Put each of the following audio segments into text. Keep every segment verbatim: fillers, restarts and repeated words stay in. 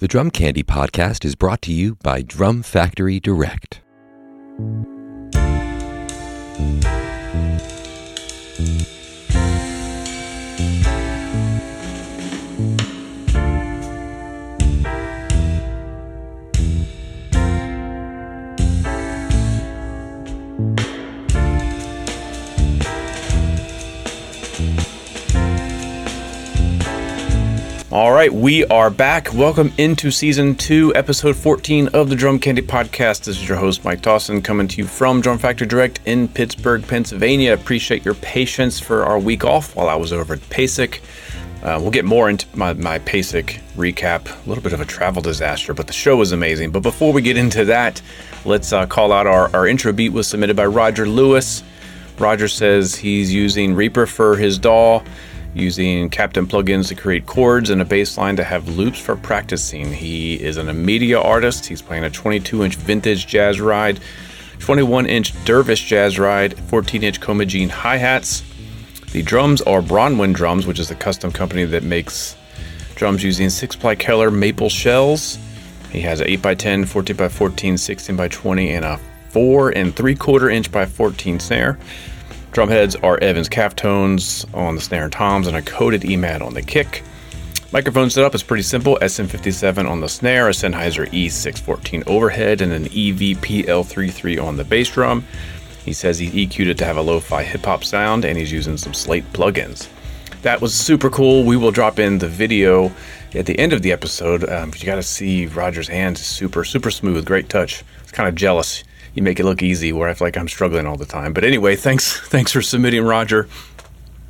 The Drum Candy Podcast is brought to you by Drum Factory Direct. All right, we are back. Welcome into Season two, Episode fourteen of the Drum Candy Podcast. This is your host, Mike Dawson, coming to you from Drum Factory Direct in Pittsburgh, Pennsylvania. Appreciate your patience for our week off while I was over at PASIC. Uh, we'll get more into my, my PASIC recap. A little bit of a travel disaster, but the show was amazing. But before we get into that, let's uh, call out our, our intro beat was submitted by Roger Lewis. Roger says he's using Reaper for his D A W, using Captain plugins to create chords and a bass line to have loops for practicing. He is an Amedia artist. He's playing a twenty-two inch vintage jazz ride, twenty-one inch dervish jazz ride, fourteen inch Comagene hi-hats. The drums are Bronwyn drums, which is a custom company that makes drums using six ply Keller maple shells. He has an eight by ten, fourteen by fourteen, sixteen by twenty, and a four and three quarter inch by fourteen snare. Drum heads are Evans calf tones on the snare and toms and a coated E MAD on the kick. Microphone setup is pretty simple. S M fifty-seven on the snare, a Sennheiser E six fourteen overhead, and an E V P L thirty-three on the bass drum. He says he E Q'd it to have a lo-fi hip-hop sound, and he's using some Slate plugins. That was super cool. We will drop in the video at the end of the episode. Um, you got to see Roger's hands. Super, super smooth. Great touch. It's kind of jealous. You make it look easy where I feel like I'm struggling all the time. But anyway, thanks thanks for submitting, Roger.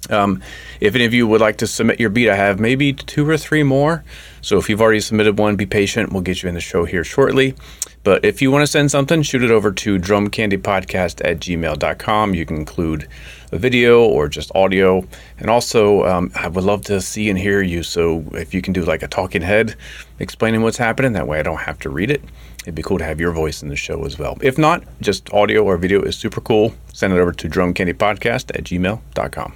Um, if any of you would like to submit your beat, I have maybe two or three more. So if you've already submitted one, be patient. We'll get you in the show here shortly. But if you want to send something, shoot it over to drumcandypodcast at gmail dot com. You can include a video or just audio. And also, um, I would love to see and hear you. So if you can do like a talking head explaining what's happening, that way I don't have to read it. It'd be cool to have your voice in the show as well. If not, just audio or video is super cool. Send it over to drumcandypodcast at gmail dot com.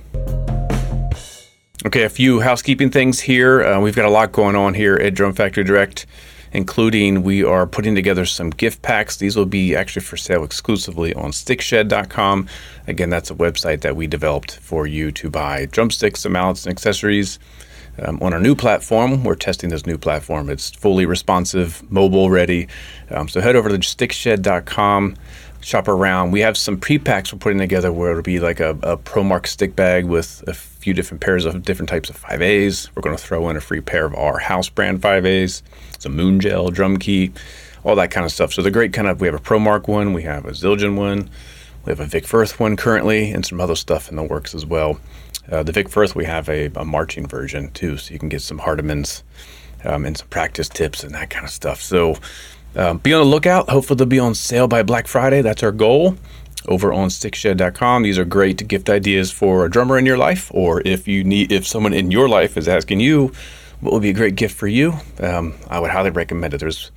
Okay, a few housekeeping things here. Uh, we've got a lot going on here at Drum Factory Direct, including we are putting together some gift packs. These will be actually for sale exclusively on stickshed dot com. Again, that's a website that we developed for you to buy drumsticks, mallets, and accessories. Um, on our new platform, we're testing this new platform. It's fully responsive, mobile ready. Um, so head over to stickshed dot com, shop around. We have some pre-packs we're putting together where it'll be like a, a ProMark stick bag with a few different pairs of different types of five A's. We're going to throw in a free pair of our house brand five A's, some moon gel, drum key, all that kind of stuff. So they're great kind of, we have a ProMark one, we have a Zildjian one, we have a Vic Firth one currently, and some other stuff in the works as well. Uh, the Vic Firth, we have a, a marching version too, so you can get some Hardimans um, and some practice tips and that kind of stuff. So um, be on the lookout. Hopefully they'll be on sale by Black Friday. That's our goal over on stickshed dot com. These are great gift ideas for a drummer in your life, or if you need, if someone in your life is asking you what would be a great gift for you, um, I would highly recommend it. There's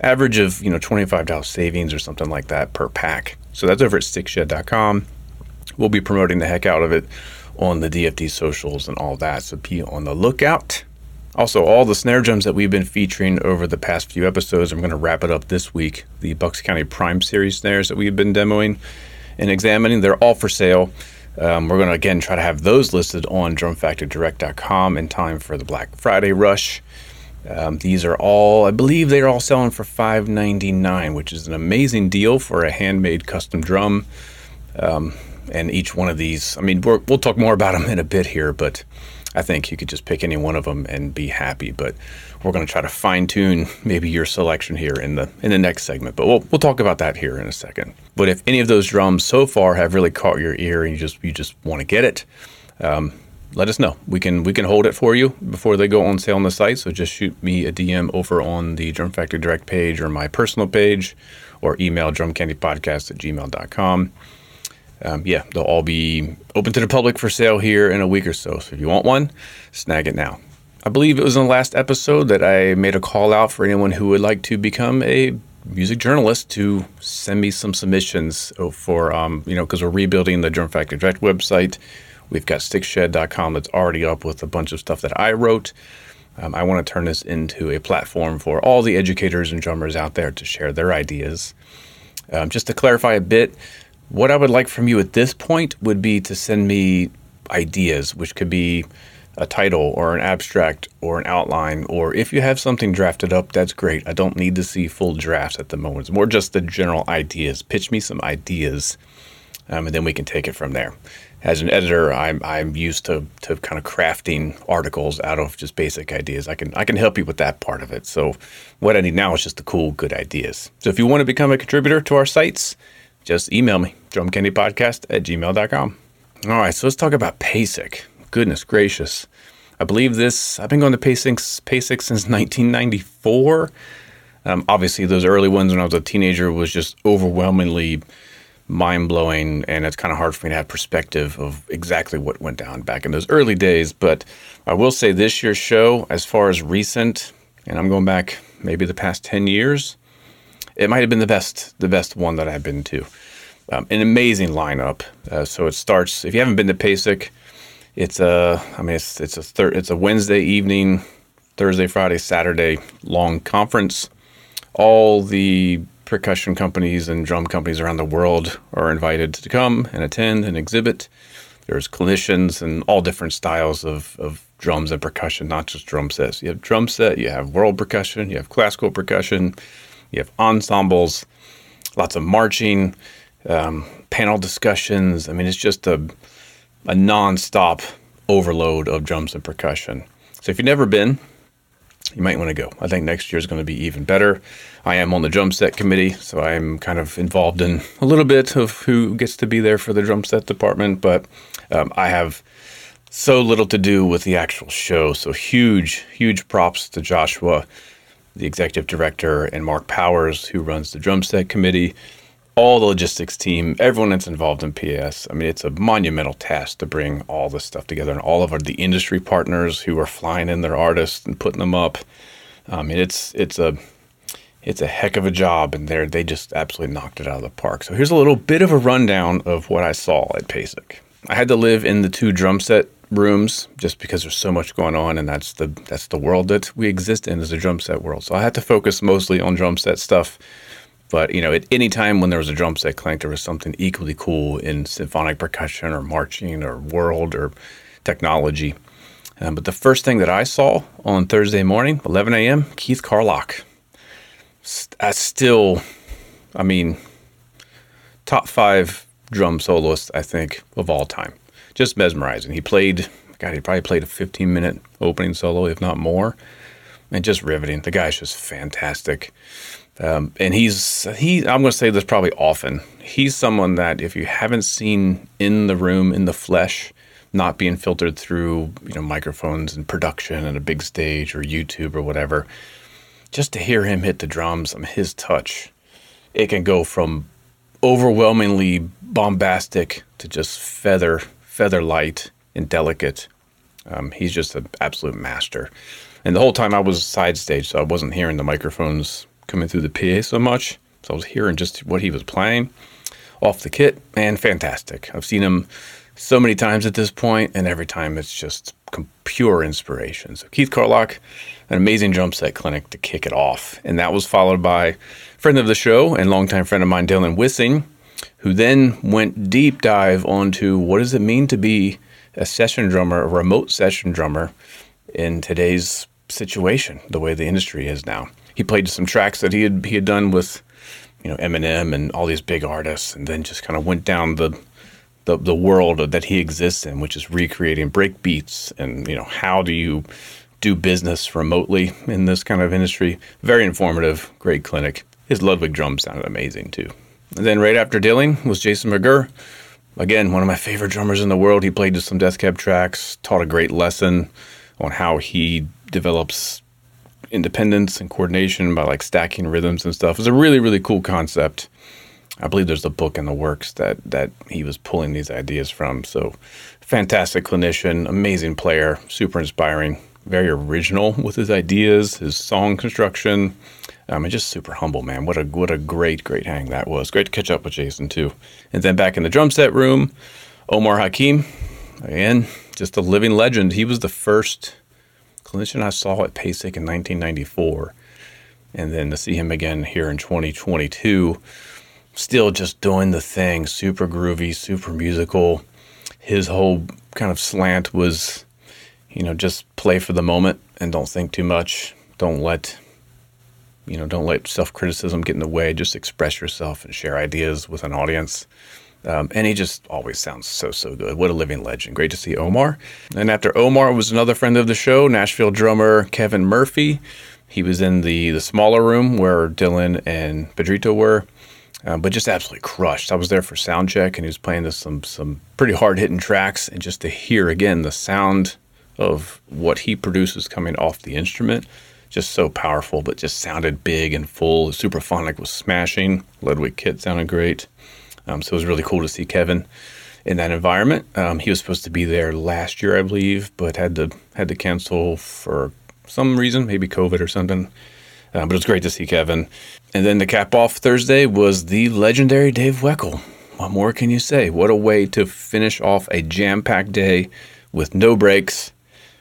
average of, you know, twenty-five dollars savings or something like that per pack. So that's over at stickshed dot com. We'll be promoting the heck out of it on the D F D socials and all that, so be on the lookout. Also, all the snare drums that we've been featuring over the past few episodes, I'm going to wrap it up this week. The Bucks County Prime Series snares that we've been demoing and examining, they're all for sale. Um, we're going to, again, try to have those listed on drum factory direct dot com in time for the Black Friday rush. Um, these are all, I believe they're all selling for five ninety-nine, which is an amazing deal for a handmade custom drum. Um, And each one of these, I mean, we're, we'll talk more about them in a bit here, but I think you could just pick any one of them and be happy. But we're going to try to fine tune maybe your selection here in the in the next segment. But we'll we'll talk about that here in a second. But if any of those drums so far have really caught your ear and you just you just want to get it, um, let us know. We can we can hold it for you before they go on sale on the site. So just shoot me a D M over on the Drum Factory Direct page or my personal page, or email drumcandypodcast at gmail dot com. Um, yeah, they'll all be open to the public for sale here in a week or so. So if you want one, snag it now. I believe it was in the last episode that I made a call out for anyone who would like to become a music journalist to send me some submissions for, um, you know, because we're rebuilding the Drum Factory Direct website. We've got stickshed dot com that's already up with a bunch of stuff that I wrote. Um, I want to turn this into a platform for all the educators and drummers out there to share their ideas. Um, just to clarify a bit, what I would like from you at this point would be to send me ideas, which could be a title or an abstract or an outline, or if you have something drafted up, that's great. I don't need to see full drafts at the moment. It's more just the general ideas. Pitch me some ideas, um, and then we can take it from there. As an editor, I'm I'm used to to kind of crafting articles out of just basic ideas. I can I can help you with that part of it. So what I need now is just the cool, good ideas. So if you want to become a contributor to our sites, just email me, drumcandypodcast at gmail dot com. All right, so let's talk about PASIC. Goodness gracious. I believe this, I've been going to PASIC, PASIC since nineteen ninety-four. Um, obviously, those early ones when I was a teenager was just overwhelmingly mind-blowing, and it's kind of hard for me to have perspective of exactly what went down back in those early days. But I will say this year's show, as far as recent, and I'm going back maybe the past ten years, it might have been the best the best one that I've been to. Um, an amazing lineup. Uh, so it starts, if you haven't been to PASIC, it's a I mean it's it's a thir- it's a Wednesday evening, Thursday, Friday, Saturday long conference. All the percussion companies and drum companies around the world are invited to come and attend and exhibit. There's clinicians and all different styles of, of drums and percussion, not just drum sets. You have drum set, you have world percussion, you have classical percussion, you have ensembles, lots of marching, um, panel discussions. I mean, it's just a, a non-stop overload of drums and percussion. So if you've never been, you might want to go. I think next year is going to be even better. I am on the drum set committee, so I'm kind of involved in a little bit of who gets to be there for the drum set department, but um, I have so little to do with the actual show. So huge, huge props to Joshua, the executive director, and Mark Powers, who runs the drum set committee, all the logistics team, everyone that's involved in P A S. I mean, it's a monumental task to bring all this stuff together, and all of our, the industry partners who are flying in their artists and putting them up. I mean, it's it's a it's a heck of a job, and they they just absolutely knocked it out of the park. So here's a little bit of a rundown of what I saw at PASIC. I had to live in the two drum set rooms just because there's so much going on, and that's the that's the world that we exist in, is the drum set world. So I had to focus mostly on drum set stuff. But, you know, at any time when there was a drum set clank, there was something equally cool in symphonic percussion or marching or world or technology. Um, but the first thing that I saw on Thursday morning, eleven a.m., Keith Carlock. I still, I mean, top five drum soloist, I think, of all time. Just mesmerizing. He played, God, he probably played a fifteen-minute opening solo, if not more. And just riveting. The guy's just fantastic. Um, and he's, he, I'm going to say this probably often, he's someone that if you haven't seen in the room, in the flesh, not being filtered through, you know, microphones and production and a big stage or YouTube or whatever, just to hear him hit the drums, I mean, his touch, it can go from overwhelmingly bombastic to just feather, feather light and delicate. Um, he's just an absolute master. And the whole time I was side stage, so I wasn't hearing the microphones coming through the P A so much. So I was hearing just what he was playing off the kit, and fantastic. I've seen him so many times at this point, and every time it's just pure inspiration. So Keith Carlock, an amazing drum set clinic to kick it off. And that was followed by friend of the show and longtime friend of mine, Dylan Wissing, who then went deep dive onto what does it mean to be a session drummer, a remote session drummer in today's situation, the way the industry is now. He played some tracks that he had he had done with, you know, Eminem and all these big artists, and then just kind of went down the, the the world that he exists in, which is recreating break beats and, you know, how do you do business remotely in this kind of industry. Very informative, great clinic. His Ludwig drum sounded amazing too. And then right after Dilling was Jason McGurr, again one of my favorite drummers in the world. He played just some Death Cab tracks, taught a great lesson on how he develops independence and coordination by like stacking rhythms and stuff. It's a really, really cool concept. I believe there's a book in the works that that he was pulling these ideas from. So fantastic clinician, amazing player, super inspiring, very original with his ideas, his song construction. I mean, just super humble, man. What a what a great, great hang that was. Great to catch up with Jason too. And then back in the drum set room, Omar Hakim, again, just a living legend. He was the first clinician I saw at PASIC in nineteen ninety-four, and then to see him again here in twenty twenty-two, still just doing the thing, super groovy, super musical. His whole kind of slant was, you know, just play for the moment and don't think too much. Don't let, you know, don't let self-criticism get in the way. Just express yourself and share ideas with an audience. Um, and he just always sounds so, so good. What a living legend. Great to see Omar. And after Omar was another friend of the show, Nashville drummer Kevin Murphy. He was in the, the smaller room where Dylan and Pedrito were, um, but just absolutely crushed. I was there for sound check, and he was playing this, some some pretty hard-hitting tracks. And just to hear, again, the sound of what he produces coming off the instrument, just so powerful, but just sounded big and full. Superphonic was smashing. Ludwig kit sounded great. Um, so it was really cool to see Kevin in that environment. Um, he was supposed to be there last year, I believe, but had to had to cancel for some reason, maybe COVID or something. Uh, but it was great to see Kevin. And then the cap off Thursday was the legendary Dave Weckl. What more can you say? What a way to finish off a jam-packed day with no breaks,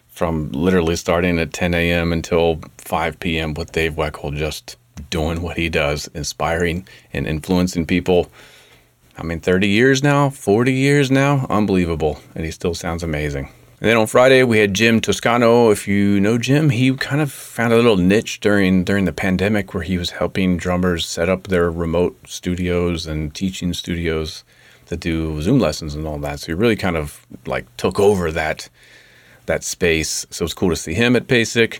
from literally starting at ten a.m. until five p.m. with Dave Weckl, just doing what he does, inspiring and influencing people. I mean, thirty years now, forty years now, unbelievable. And he still sounds amazing. And then on Friday, we had Jim Toscano. If you know Jim, he kind of found a little niche during during the pandemic where he was helping drummers set up their remote studios and teaching studios that do Zoom lessons and all that. So he really kind of like took over that, that space. So it was cool to see him at PASIC.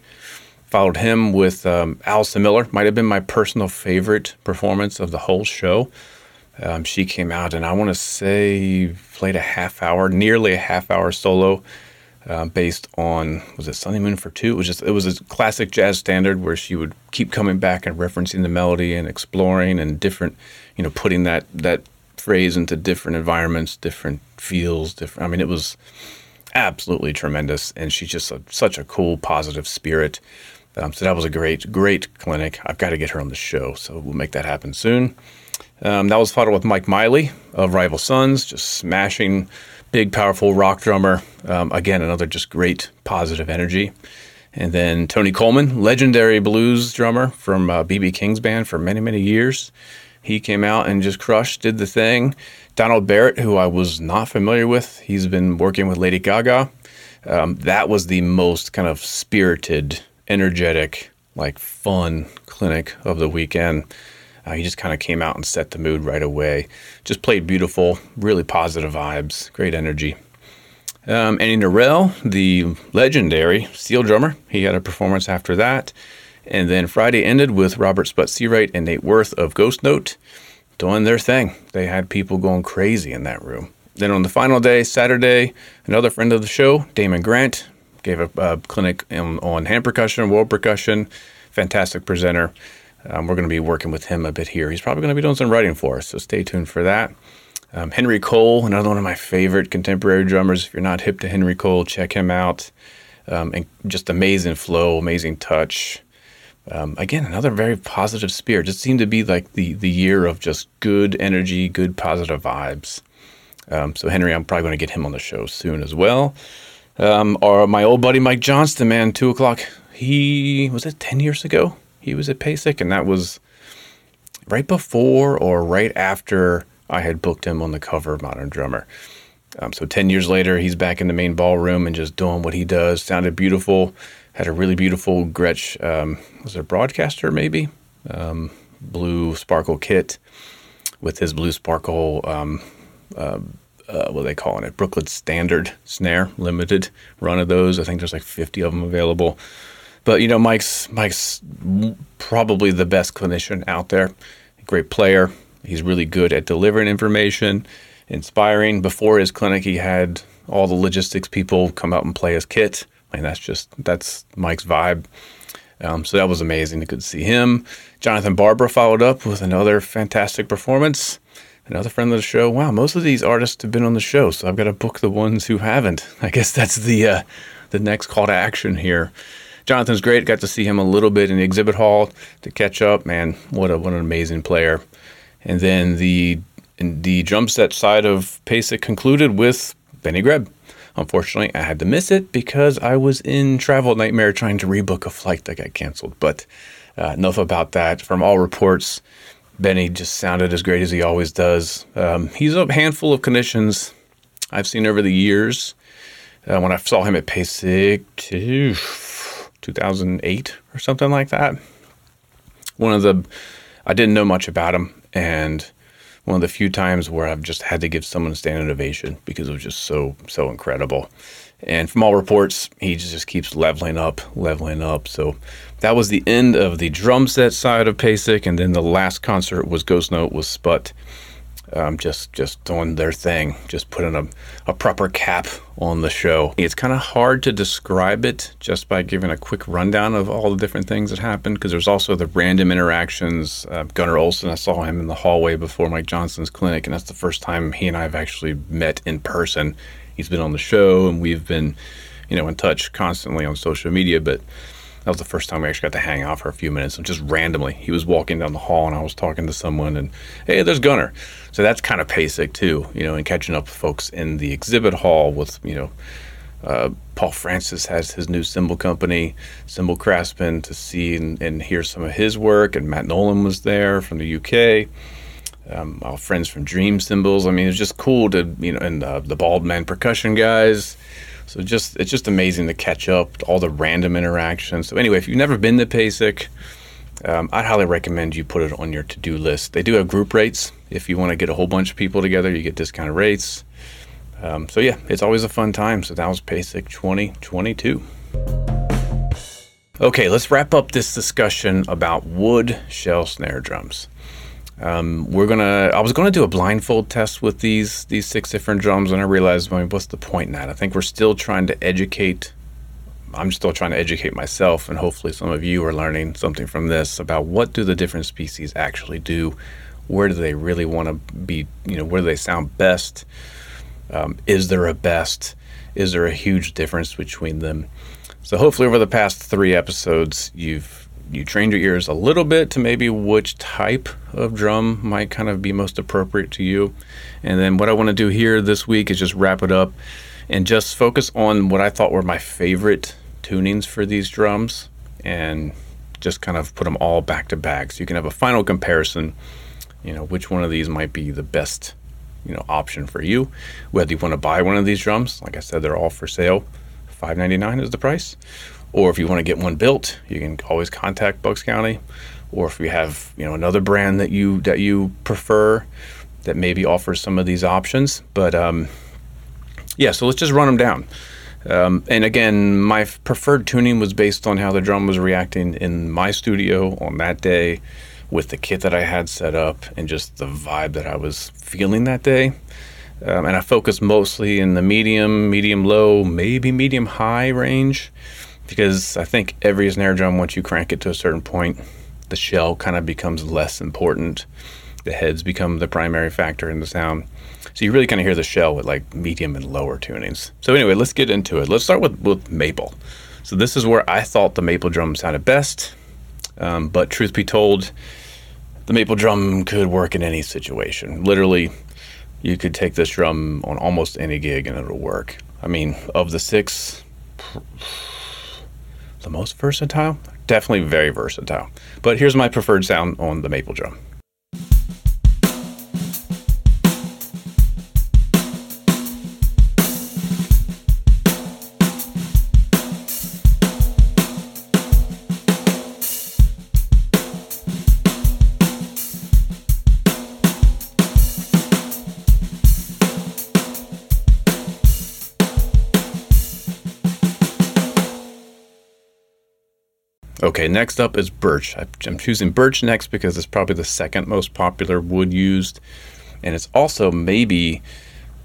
Followed him with um, Alison Miller. Might have been my personal favorite performance of the whole show. Um, she came out and I want to say played a half hour, nearly a half hour solo uh, based on, was it Sunny Moon for Two? It was just, it was a classic jazz standard where she would keep coming back and referencing the melody and exploring and different, you know, putting that, that phrase into different environments, different feels, different. I mean, it was absolutely tremendous. And she's just a, such a cool, positive spirit. Um, so that was a great, great clinic. I've got to get her on the show. So we'll make that happen soon. Um, that was followed with Mike Miley of Rival Sons, just smashing, big, powerful rock drummer. Um, again, another just great, positive energy. And then Tony Coleman, legendary blues drummer from B B Uh, King's band for many, many years. He came out and just crushed, did the thing. Donald Barrett, who I was not familiar with, he's been working with Lady Gaga. Um, that was the most kind of spirited, energetic, like fun clinic of the weekend. Uh, he just kind of came out and set the mood right away. Just played beautiful, really positive vibes, great energy. Um, Andy Norell, the legendary steel drummer, he had a performance after that. And then Friday ended with Robert Sputt-Seawright and Nate Worth of Ghost Note doing their thing. They had people going crazy in that room. Then on the final day, Saturday, another friend of the show, Damon Grant, gave a, a clinic on, on hand percussion, world percussion, fantastic presenter. Um, we're going to be working with him a bit here. He's probably going to be doing some writing for us, so stay tuned for that. Um, Henry Cole, another one of my favorite contemporary drummers. If you're not hip to Henry Cole, check him out. Um, and just amazing flow, amazing touch. Um, again, another very positive spirit. It seemed to be like the, the year of just good energy, good positive vibes. Um, so Henry, I'm probably going to get him on the show soon as well. Um, or my old buddy Mike Johnston, man, two o'clock. He, was it ten years ago? He was at PASIC, and that was right before or right after I had booked him on the cover of Modern Drummer. Um, so ten years later, he's back in the main ballroom and just doing what he does. Sounded beautiful. Had a really beautiful Gretsch, um, was it a broadcaster maybe? Um, blue sparkle kit with his blue sparkle, um, uh, uh, what are they calling it? Brooklyn Standard Snare, limited run of those. I think there's like fifty of them available. But, you know, Mike's Mike's probably the best clinician out there, great player. He's really good at delivering information, inspiring. Before his clinic, he had all the logistics people come out and play his kit. I mean, that's just, that's Mike's vibe. Um, so that was amazing. Good to see him. Jonathan Barbara followed up with another fantastic performance. Another friend of the show. Wow, most of these artists have been on the show, so I've got to book the ones who haven't. I guess that's the uh, the next call to action here. Jonathan's great. Got to see him a little bit in the exhibit hall to catch up. Man, what a what an amazing player! And then the the drum set side of PASIC concluded with Benny Greb Unfortunately, I had to miss it because I was in travel nightmare trying to rebook a flight that got canceled. But uh, enough about that. From all reports, Benny just sounded as great as he always does. Um, he's a handful of clinicians I've seen over the years. Uh, when I saw him at PASIC two thousand eight or something like that, one of the, I didn't know much about him, and one of the few times where I've just had to give someone a standing ovation because it was just so, so incredible. And from all reports, he just keeps leveling up, leveling up. So that was the end of the drum set side of PASIC, and then the last concert was Ghost Note with Sput. Um, just just doing their thing, just putting a, a proper cap on the show. It's kind of hard to describe it just by giving a quick rundown of all the different things that happened, because there's also the random interactions. Uh, Gunnar Olson, I saw him in the hallway before Mike Johnson's clinic, and that's the first time he and I have actually met in person. He's been on the show, and we've been, you know, in touch constantly on social media, but that was the first time we actually got to hang out for a few minutes, and just randomly. He was walking down the hall, and I was talking to someone, and, hey, there's Gunnar. So that's kind of PASIC, too, you know, and catching up with folks in the exhibit hall with, you know, uh, Paul Francis has his new cymbal company, Cymbal Craftsman, to see and, and hear some of his work, and Matt Nolan was there from the U K, um, all friends from Dream Cymbals. I mean, it's just cool to, you know, and uh, the Bald Man Percussion guys. So just it's just amazing to catch up, all the random interactions. So anyway, if you've never been to PASIC, um, I'd highly recommend you put it on your to-do list. They do have group rates. If you want to get a whole bunch of people together, you get discounted rates. Um, so yeah, it's always a fun time. So that was PASIC twenty twenty-two. Okay, let's wrap up this discussion about wood shell snare drums. Um, we're gonna. I was gonna do a blindfold test with these these six different drums, and I realized, well, what's the point in that? I think we're still trying to educate. I'm still trying to educate myself, and hopefully, some of you are learning something from this about what do the different species actually do. Where do they really want to be? You know, where do they sound best? Um, is there a best? Is there a huge difference between them? So hopefully, over the past three episodes, you've. You trained your ears a little bit to maybe which type of drum might kind of be most appropriate to you. And then what I want to do here this week is just wrap it up and just focus on what I thought were my favorite tunings for these drums and just kind of put them all back to back so you can have a final comparison, you know, which one of these might be the best, you know, option for you. Whether you want to buy one of these drums, like I said, they're all for sale. five ninety-nine is the price. Or if you want to get one built, you can always contact Bucks County. Or if you have, you know, another brand that you that you prefer that maybe offers some of these options. But um, yeah, so let's just run them down. Um, and again, my preferred tuning was based on how the drum was reacting in my studio on that day with the kit that I had set up and just the vibe that I was feeling that day. Um, and I focused mostly in the medium, medium low, maybe medium high range. Because I think every snare drum, once you crank it to a certain point, the shell kind of becomes less important. The heads become the primary factor in the sound. So you really kind of hear the shell with like medium and lower tunings. So anyway, let's get into it. Let's start with, with maple. So this is where I thought the maple drum sounded best. Um, but truth be told, the maple drum could work in any situation. Literally, you could take this drum on almost any gig and it'll work. I mean, of the six... the most versatile? Definitely very versatile. But here's my preferred sound on the maple drum. Okay, next up is birch. I'm choosing birch next because it's probably the second most popular wood used, and it's also maybe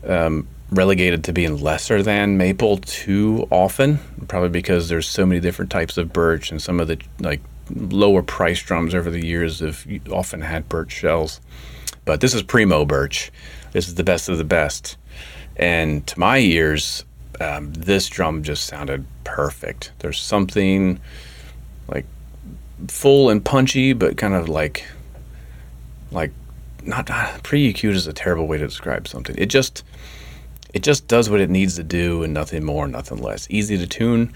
um, relegated to being lesser than maple too often, probably because there's so many different types of birch, and some of the like lower price drums over the years have often had birch shells. But this is primo birch. This is the best of the best, and to my ears, um, this drum just sounded perfect. There's something like full and punchy, but kind of like, like not, not pre-E Q'd is a terrible way to describe something. It just, it just does what it needs to do and nothing more, nothing less. Easy to tune,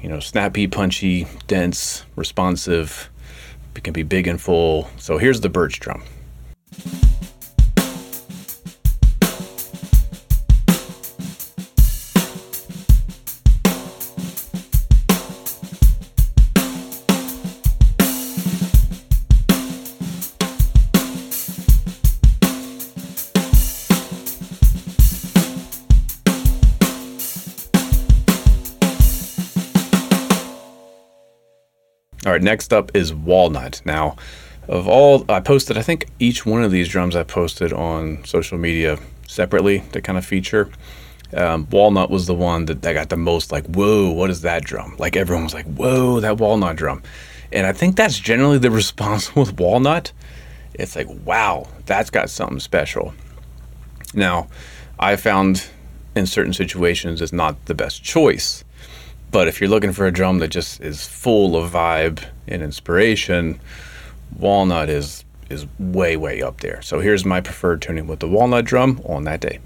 you know, snappy, punchy, dense, responsive. It can be big and full. So here's the birch drum. All right, next up is walnut. Now, of all, I posted, I think each one of these drums I posted on social media separately to kind of feature. Um, walnut was the one that, that got the most like, whoa, what is that drum? Like everyone was like, whoa, that walnut drum. And I think that's generally the response with walnut. It's like, wow, that's got something special. Now, I found in certain situations it's not the best choice. But if you're looking for a drum that just is full of vibe and inspiration, walnut is is way, way up there. So here's my preferred tuning with the walnut drum on that day.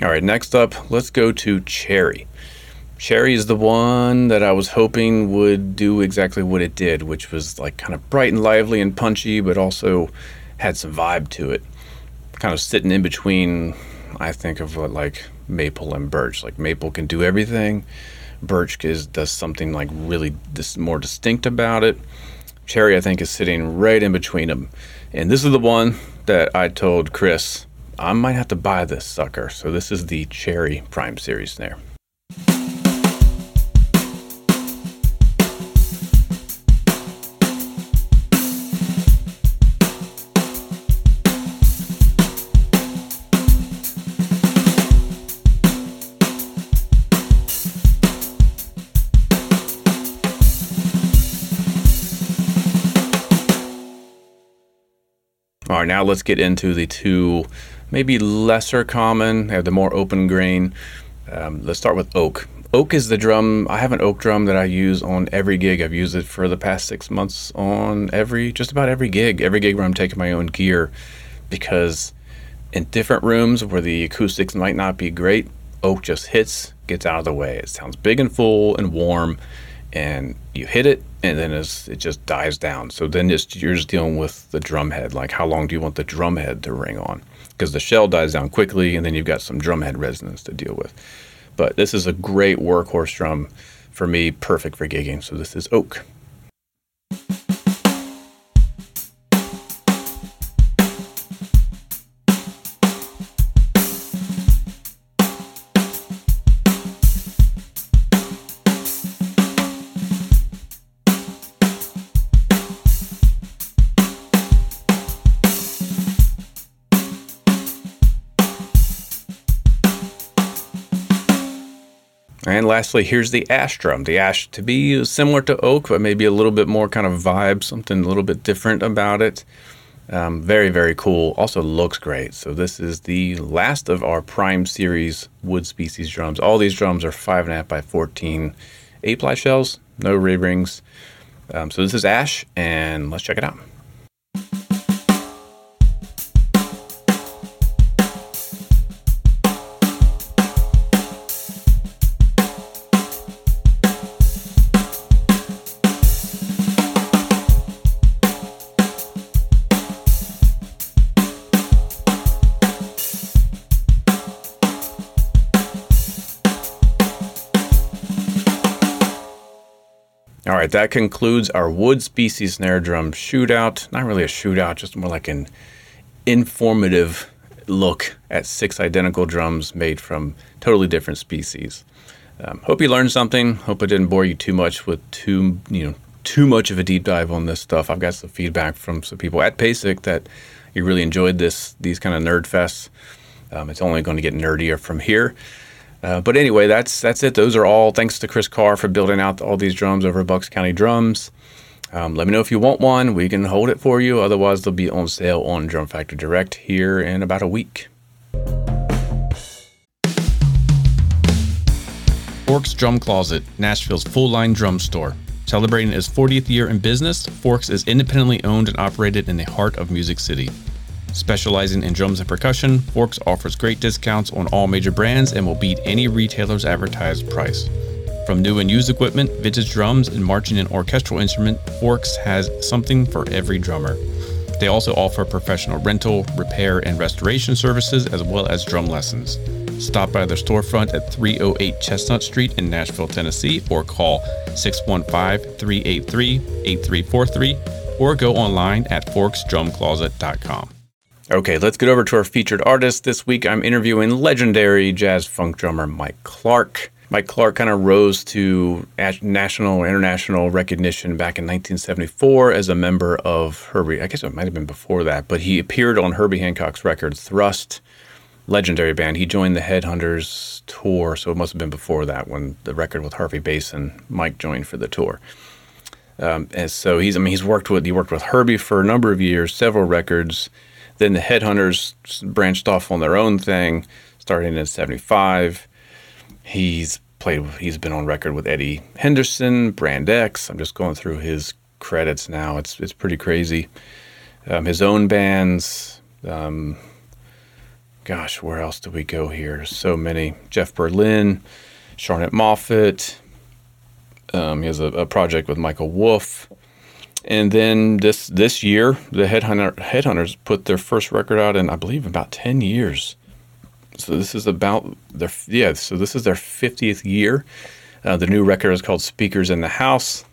All right, next up, let's go to cherry. Cherry is the one that I was hoping would do exactly what it did, which was like kind of bright and lively and punchy, but also had some vibe to it. Kind of sitting in between, I think of what like maple and birch. Like maple can do everything. Birch is, does something like really dis- more distinct about it. Cherry, I think, is sitting right in between them. And this is the one that I told Chris, I might have to buy this sucker. So this is the Cherry Prime Series snare. All right, now let's get into the two maybe lesser common, have the more open grain. Um, let's start with oak. Oak is the drum, I have an oak drum that I use on every gig. I've used it for the past six months on every, just about every gig, every gig where I'm taking my own gear, because in different rooms where the acoustics might not be great, oak just hits, gets out of the way. It sounds big and full and warm, and you hit it, and then it's, it just dies down. So then it's, you're just dealing with the drum head. Like, how long do you want the drum head to ring on? Because the shell dies down quickly, and then you've got some drum head resonance to deal with. But this is a great workhorse drum for me, perfect for gigging. So this is oak. And lastly, here's the ash drum. The ash, to be, is similar to oak, but maybe a little bit more kind of vibe, something a little bit different about it. Um, very, very cool. Also looks great. So this is the last of our Prime Series wood species drums. All these drums are five and a half by fourteen eight-ply shells, no rib rings. Um, so this is ash, and let's check it out. All right, that concludes our wood species snare drum shootout. Not really a shootout, just more like an informative look at six identical drums made from totally different species. Um, hope you learned something. Hope it didn't bore you too much with too, you know, too much of a deep dive on this stuff. I've got some feedback from some people at PASIC that you really enjoyed this, these kind of nerd fests. Um, it's only going to get nerdier from here. Uh, but anyway, that's that's it. Those are all thanks to Chris Carr for building out all these drums over at Bucks County Drums. Um, let me know if you want one. We can hold it for you. Otherwise, they'll be on sale on Drum Factory Direct here in about a week. Forks Drum Closet, Nashville's full-line drum store. Celebrating its fortieth year in business, Forks is independently owned and operated in the heart of Music City. Specializing in drums and percussion, Forks offers great discounts on all major brands and will beat any retailer's advertised price. From new and used equipment, vintage drums, and marching and orchestral instrument, Forks has something for every drummer. They also offer professional rental, repair, and restoration services, as well as drum lessons. Stop by their storefront at three oh eight Chestnut Street in Nashville, Tennessee, or call six one five, three eight three, eight three four three, or go online at forks drum closet dot com. Okay, let's get over to our featured artist. This week, I'm interviewing legendary jazz funk drummer Mike Clark. Mike Clark kind of rose to national, international recognition back in nineteen seventy-four as a member of Herbie. I guess it might have been before that, but he appeared on Herbie Hancock's record Thrust. Legendary band. He joined the Headhunters tour, so it must have been before that when the record with Harvey Basin, Mike joined for the tour. Um, and so he's, I mean, he's worked with he worked with Herbie for a number of years, several records. Then the Headhunters branched off on their own thing, starting in seventy-five. He's played. He's been on record with Eddie Henderson, Brand X. I'm just going through his credits now. It's it's pretty crazy. Um, his own bands. Um, Gosh, where else do we go here? So many. Jeff Berlin, Charlotte Moffitt. Um, he has a, a project with Michael Wolfe. And then this this year, the Headhunter, Headhunters put their first record out in, I believe, about ten years. So this is about their, yeah, so this is their fiftieth year. Uh, the new record is called Speakers in the House.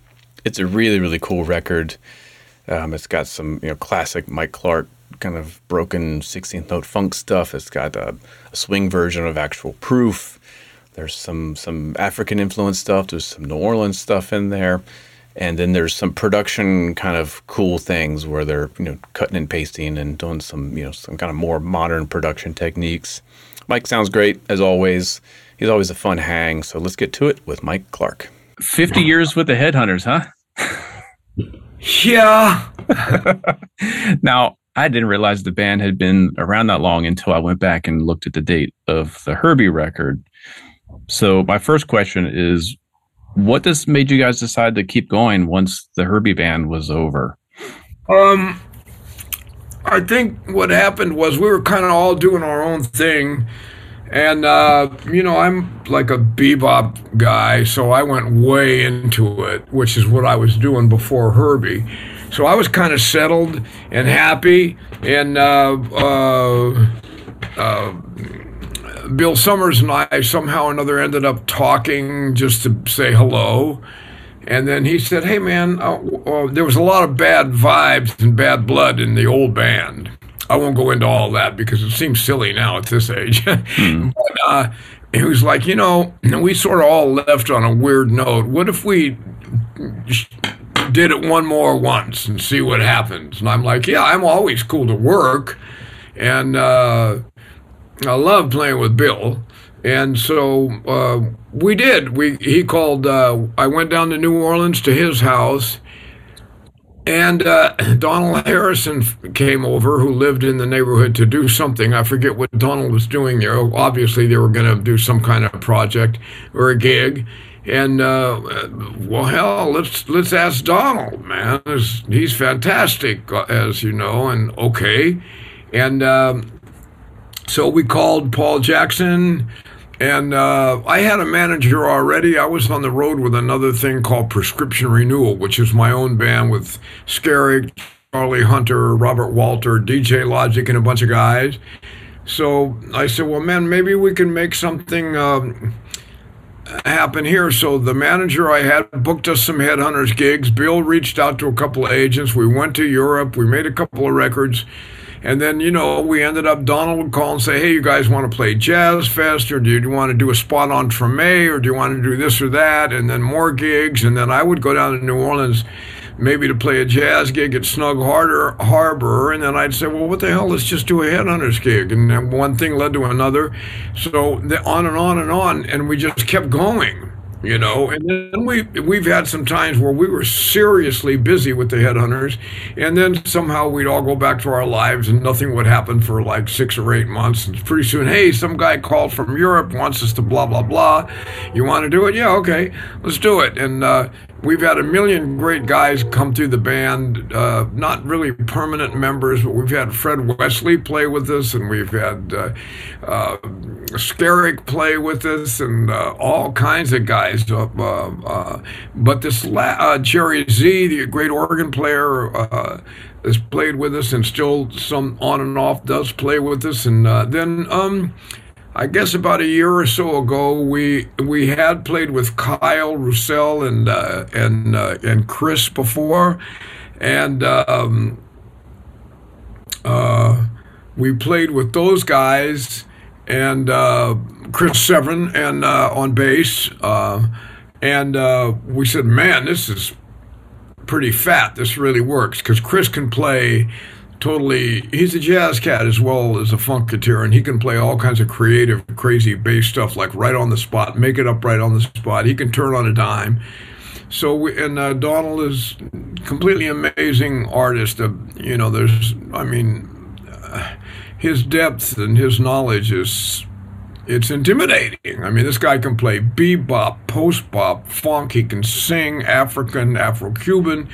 It's a really, really cool record. Um, it's got some, you know, classic Mike Clark kind of broken sixteenth note funk stuff. It's got a, a swing version of Actual Proof. There's some some African influence stuff. There's some New Orleans stuff in there, and then there's some production kind of cool things where they're, you know, cutting and pasting and doing some, you know, some kind of more modern production techniques. Mike sounds great as always. He's always a fun hang. So let's get to it with Mike Clark. Fifty years with the Headhunters, huh? Yeah. Now, I didn't realize the band had been around that long until I went back and looked at the date of the Herbie record. So my first question is, what this made you guys decide to keep going once the Herbie band was over? Um, I think what happened was we were kind of all doing our own thing. And, uh, you know, I'm like a bebop guy, so I went way into it, which is what I was doing before Herbie. So I was kind of settled and happy, and uh, uh, uh, Bill Summers and I somehow or another ended up talking just to say hello, and then he said, hey man, uh, uh, there was a lot of bad vibes and bad blood in the old band. I won't go into all that because it seems silly now at this age. Mm. But, uh, he was like, you know, we sort of all left on a weird note. What if we did it one more once and see what happens? And I'm like, yeah, I'm always cool to work, and uh, I love playing with Bill. And so uh, we did. We he called. Uh, I went down to New Orleans to his house, and uh, Donald Harrison came over, who lived in the neighborhood, to do something. I forget what Donald was doing there. Obviously, they were going to do some kind of project or a gig. And, uh, well, hell, let's let's ask Donald, man. He's fantastic, as you know, and okay. And um, so we called Paul Jackson, and uh, I had a manager already. I was on the road with another thing called Prescription Renewal, which is my own band with Skerrick, Charlie Hunter, Robert Walter, D J Logic, and a bunch of guys. So I said, well, man, maybe we can make something... Um, happen here. So the manager I had booked us some Headhunters gigs. Bill reached out to a couple of agents. We went to Europe. We made a couple of records. And then, you know, we ended up, Donald would call and say, hey, you guys want to play Jazz Fest, or do you want to do a spot on Treme, or do you want to do this or that? And then more gigs. And then I would go down to New Orleans maybe to play a jazz gig at Snug Harbor, and then I'd say, well, what the hell, let's just do a Headhunters gig. And then one thing led to another, so on and on and on, and we just kept going, you know. And then we, we've had some times where we were seriously busy with the Headhunters, and then somehow we'd all go back to our lives and nothing would happen for like six or eight months. And pretty soon, hey, some guy called from Europe, wants us to blah, blah, blah. You want to do it? Yeah, okay, let's do it. And uh, we've had a million great guys come through the band, uh, not really permanent members, but we've had Fred Wesley play with us, and we've had uh, uh, Skerrick play with us, and uh, all kinds of guys. Uh, uh, but this la- uh, Jerry Z, the great organ player, uh, has played with us, and still some on and off does play with us. And uh, then um, I guess about a year or so ago, we we had played with Kyle Roussel and uh, and uh, and Chris before, and um, uh, we played with those guys and. Uh, Chris Severin and uh, on bass, uh, and uh, we said, man, this is pretty fat. This really works, because Chris can play totally, he's a jazz cat as well as a funketeer, and he can play all kinds of creative, crazy bass stuff, like right on the spot, make it up right on the spot. He can turn on a dime. So, we, and uh, Donald is completely amazing artist. Uh, you know, there's, I mean, uh, his depth and his knowledge is, it's intimidating. I mean, this guy can play bebop, post-bop, funk. He can sing African, Afro-Cuban.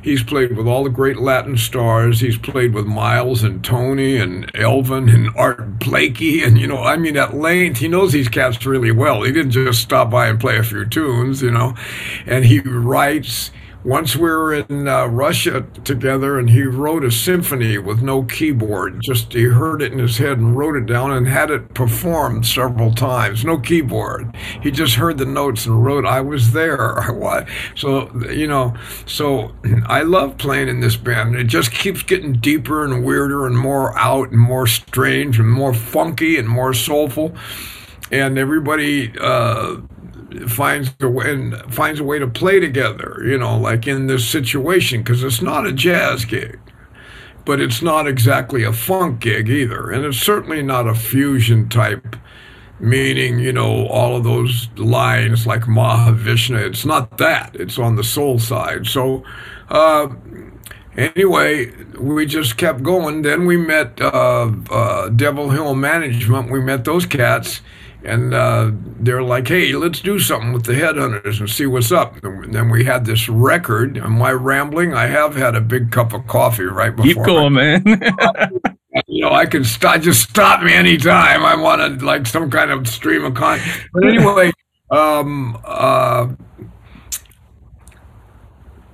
He's played with all the great Latin stars. He's played with Miles and Tony and Elvin and Art Blakey. And, you know, I mean, at length, he knows these cats really well. He didn't just stop by and play a few tunes, you know. And he writes. Once we were in uh, Russia together, and he wrote a symphony with no keyboard. Just he heard it in his head and wrote it down and had it performed several times. No keyboard. He just heard the notes and wrote, I was there. So, you know, so I love playing in this band. It just keeps getting deeper and weirder and more out and more strange and more funky and more soulful. And everybody... Uh, finds a way and finds a way to play together, you know, like in this situation, because it's not a jazz gig, but it's not exactly a funk gig either, and it's certainly not a fusion type, meaning, you know, all of those lines like Mahavishnu. It's not that. It's on the soul side. So uh anyway, we just kept going. Then we met uh, uh Devil Hill Management. We met those cats. And uh, they're like, hey, let's do something with the Headhunters and see what's up. And then we had this record. Am I rambling? I have had a big cup of coffee right before. Keep going, man. You know, I can stop, just stop me anytime. I want to, like, some kind of stream of content. But anyway, um, uh,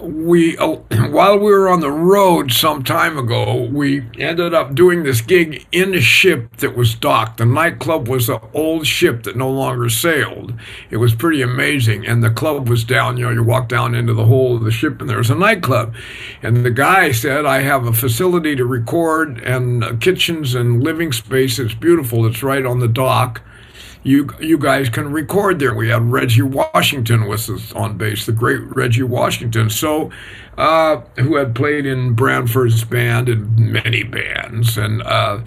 we uh, while we were on the road some time ago, we ended up doing this gig in a ship that was docked. The nightclub was an old ship that no longer sailed. It was pretty amazing, and the club was down. You know, you walk down into the hole of the ship, and there was a nightclub. And the guy said, I have a facility to record, and uh, kitchens and living space. It's beautiful. It's right on the dock. You you guys can record there. We had Reggie Washington with us on bass, the great Reggie Washington, so uh, who had played in Branford's band and many bands, and uh,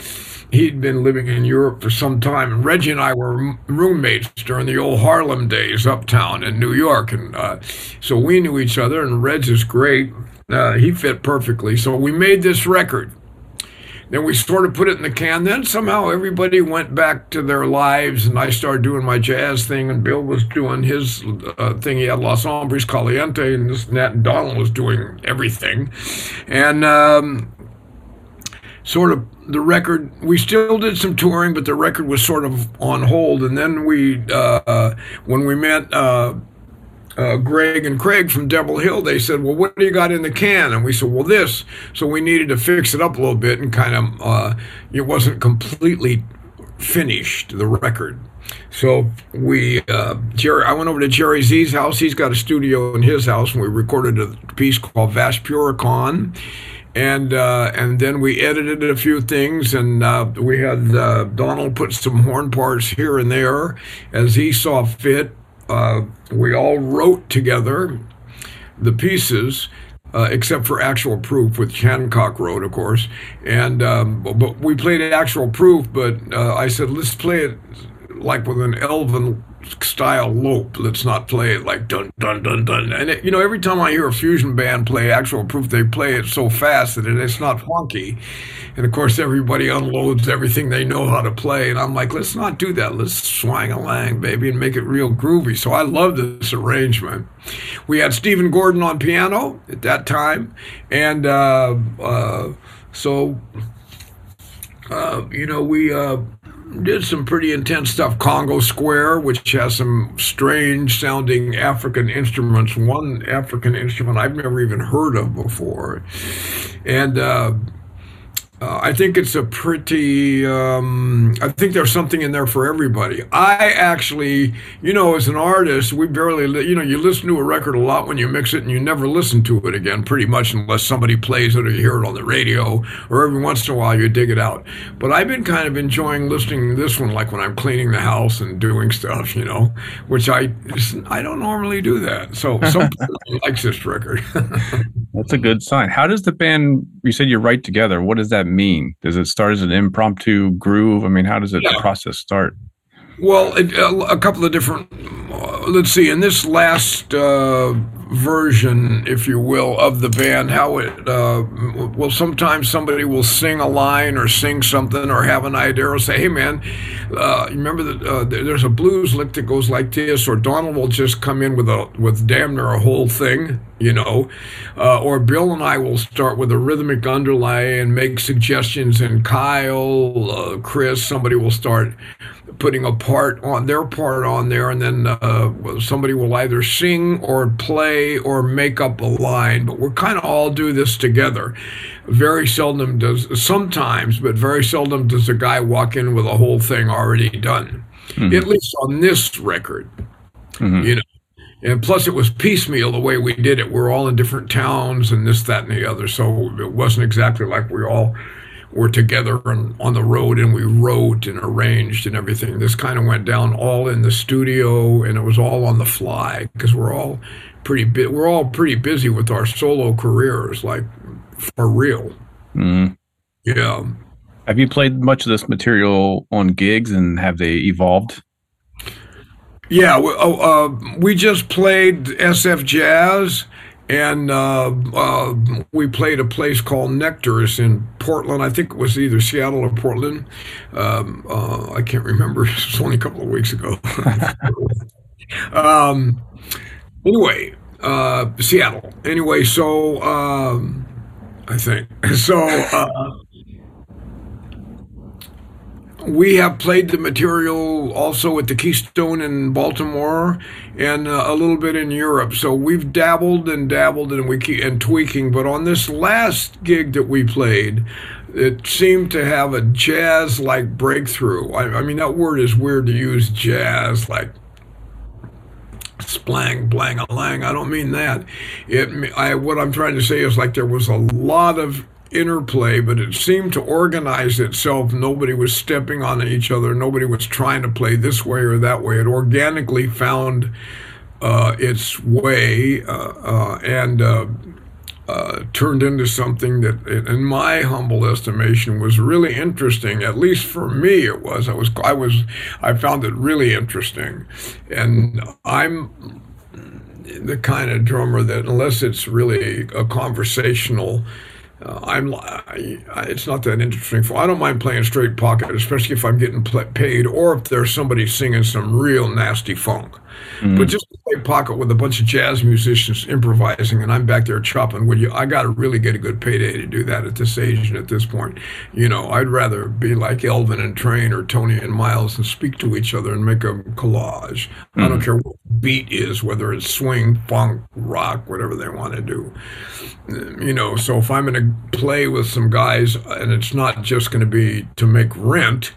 he'd been living in Europe for some time. And Reggie and I were roommates during the old Harlem days uptown in New York, and uh, so we knew each other. And Reg is great; uh, he fit perfectly. So we made this record. Then we sort of put it in the can. Then somehow everybody went back to their lives, and I started doing my jazz thing, and Bill was doing his uh, thing. He had Los Hombres Caliente and this and that, and Donald was doing everything. And um, sort of the record, we still did some touring, but the record was sort of on hold. And then we, uh, when we met... Uh, Uh, Greg and Craig from Devil Hill, they said, well, what do you got in the can? And we said, well, this. So we needed to fix it up a little bit, and kind of, uh, it wasn't completely finished, the record. So we, uh, Jerry, I went over to Jerry Z's house. He's got a studio in his house, and we recorded a piece called Vash Puricon. And uh, and then we edited a few things, and uh, we had uh, Donald put some horn parts here and there as he saw fit. Uh, we all wrote together the pieces. uh, except for Actual Proof, which Hancock wrote, of course. And um, but we played Actual Proof, but uh, I said, let's play it like with an elven style lope. Let's not play it like dun dun dun dun. And it, you know, every time I hear a fusion band play Actual Proof, they play it so fast that it, it's not funky. And of course, everybody unloads everything they know how to play. And I'm like, let's not do that. Let's swang a lang, baby, and make it real groovy. So I love this arrangement. We had Stephen Gordon on piano at that time, and uh, uh, so uh, you know we. Uh, did some pretty intense stuff. Congo Square, which has some strange sounding African instruments, one African instrument I've never even heard of before. And uh, uh, I think it's a pretty, um, I think there's something in there for everybody. I actually, you know, as an artist, we barely, li- you know, you listen to a record a lot when you mix it and you never listen to it again, pretty much, unless somebody plays it or you hear it on the radio, or every once in a while you dig it out. But I've been kind of enjoying listening to this one, like when I'm cleaning the house and doing stuff, you know, which I, I don't normally do that. So somebody likes this record. That's a good sign. How does the band, you said you write together, what does that mean? Does it start as an impromptu groove? I mean, how does the yeah. process start? Well, it, a couple of different, uh, let's see, in this last uh, version, if you will, of the band, how it, uh, well, sometimes somebody will sing a line or sing something or have an idea or say, hey, man, uh, remember that uh, there's a blues lick that goes like this, or Donald will just come in with a with damn near a whole thing, you know, uh, or Bill and I will start with a rhythmic underlay and make suggestions, and Kyle, uh, Chris, somebody will start putting a part on their part on there, and then uh, somebody will either sing or play or make up a line. But we're kind of all do this together. Very seldom does, sometimes, but very seldom does a guy walk in with a whole thing already done, mm-hmm. at least on this record, mm-hmm. you know. And plus, it was piecemeal the way we did it. We're all in different towns and this, that, and the other. So it wasn't exactly like we all were together and on the road and we wrote and arranged and everything. This kind of went down all in the studio, and it was all on the fly because we're all pretty bu- we're all pretty busy with our solo careers, like for real. Mm. Yeah. Have you played much of this material on gigs, and have they evolved? Yeah, we, uh, we just played S F Jazz, and uh, uh, we played a place called Nectar's in Portland. I think it was either Seattle or Portland. Um, uh, I can't remember. It was only a couple of weeks ago. um, anyway, uh, Seattle. Anyway, so um, I think. So... Uh, we have played the material also at the Keystone in Baltimore and uh, a little bit in Europe. So we've dabbled and dabbled and we keep and tweaking. But on this last gig that we played, it seemed to have a jazz-like breakthrough. I, I mean, that word is weird to use, jazz, like splang, blang, a lang. I don't mean that. It. I, what I'm trying to say is like there was a lot of interplay, but it seemed to organize itself. Nobody was stepping on each other. Nobody was trying to play this way or that way. It organically found uh, its way uh, uh, and uh, uh, turned into something that, in my humble estimation, was really interesting. At least for me, it was. I was. I was. I found it really interesting, and I'm the kind of drummer that, unless it's really a conversational. Uh, I'm. I, I, it's not that interesting. For I don't mind playing straight pocket, especially if I'm getting play, paid, or if there's somebody singing some real nasty funk. Mm-hmm. But just play pocket with a bunch of jazz musicians improvising, and I'm back there chopping with you. I got to really get a good payday to do that at this age and at this point. You know, I'd rather be like Elvin and Train or Tony and Miles and speak to each other and make a collage. Mm-hmm. I don't care what beat is, whether it's swing, funk, rock, whatever they want to do. You know, so if I'm going to play with some guys and it's not just going to be to make rent,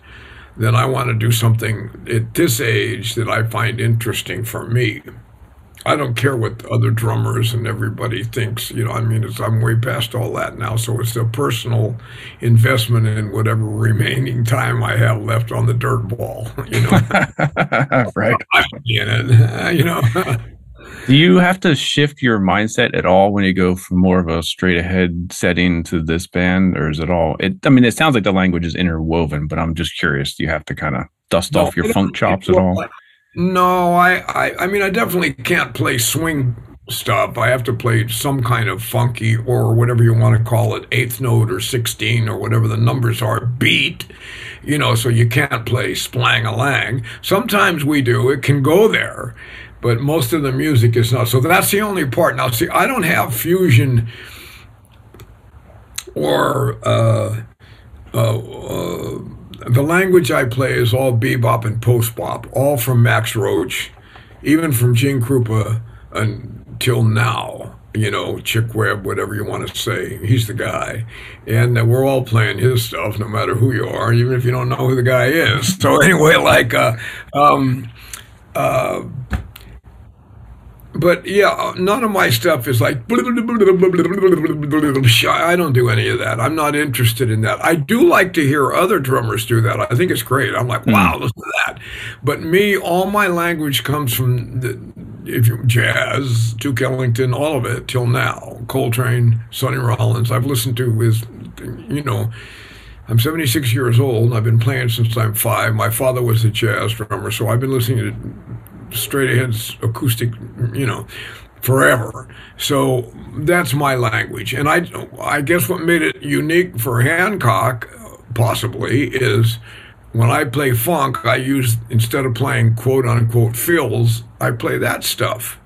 then I want to do something at this age that I find interesting for me. I don't care what other drummers and everybody thinks, you know, I mean, it's, I'm way past all that now. So it's a personal investment in whatever remaining time I have left on the dirt ball, you know. Right. I'm in it, you know. Do you have to shift your mindset at all when you go from more of a straight ahead setting to this band, or is it all? It, I mean, it sounds like the language is interwoven, but I'm just curious. Do you have to kind of dust no, off your funk chops at all? No, I, I, I mean, I definitely can't play swing stuff. I have to play some kind of funky or whatever you want to call it, eighth note or sixteen or whatever the numbers are beat, you know, so you can't play splang-a-lang. Sometimes we do. It can go there, but most of the music is not. So that's the only part. Now, see, I don't have fusion or uh, uh, uh, the language I play is all bebop and post-bop, all from Max Roach, even from Gene Krupa until now, you know, Chick Webb, whatever you want to say, he's the guy. And we're all playing his stuff, no matter who you are, even if you don't know who the guy is. So anyway, like, uh, um, uh, but yeah, none of my stuff is like, I don't do any of that. I'm not interested in that. I do like to hear other drummers do that. I think it's great. I'm like, wow, listen to that. But me, all my language comes from the, if you jazz, Duke Ellington, all of it till now. Coltrane, Sonny Rollins. I've listened to his, you know, I'm seventy-six years old and I've been playing since I'm five. My father was a jazz drummer, so I've been listening to straight ahead acoustic, you know, forever. So that's my language. And I, I guess what made it unique for Hancock, possibly, is when I play funk, I use, instead of playing quote unquote fills, I play that stuff.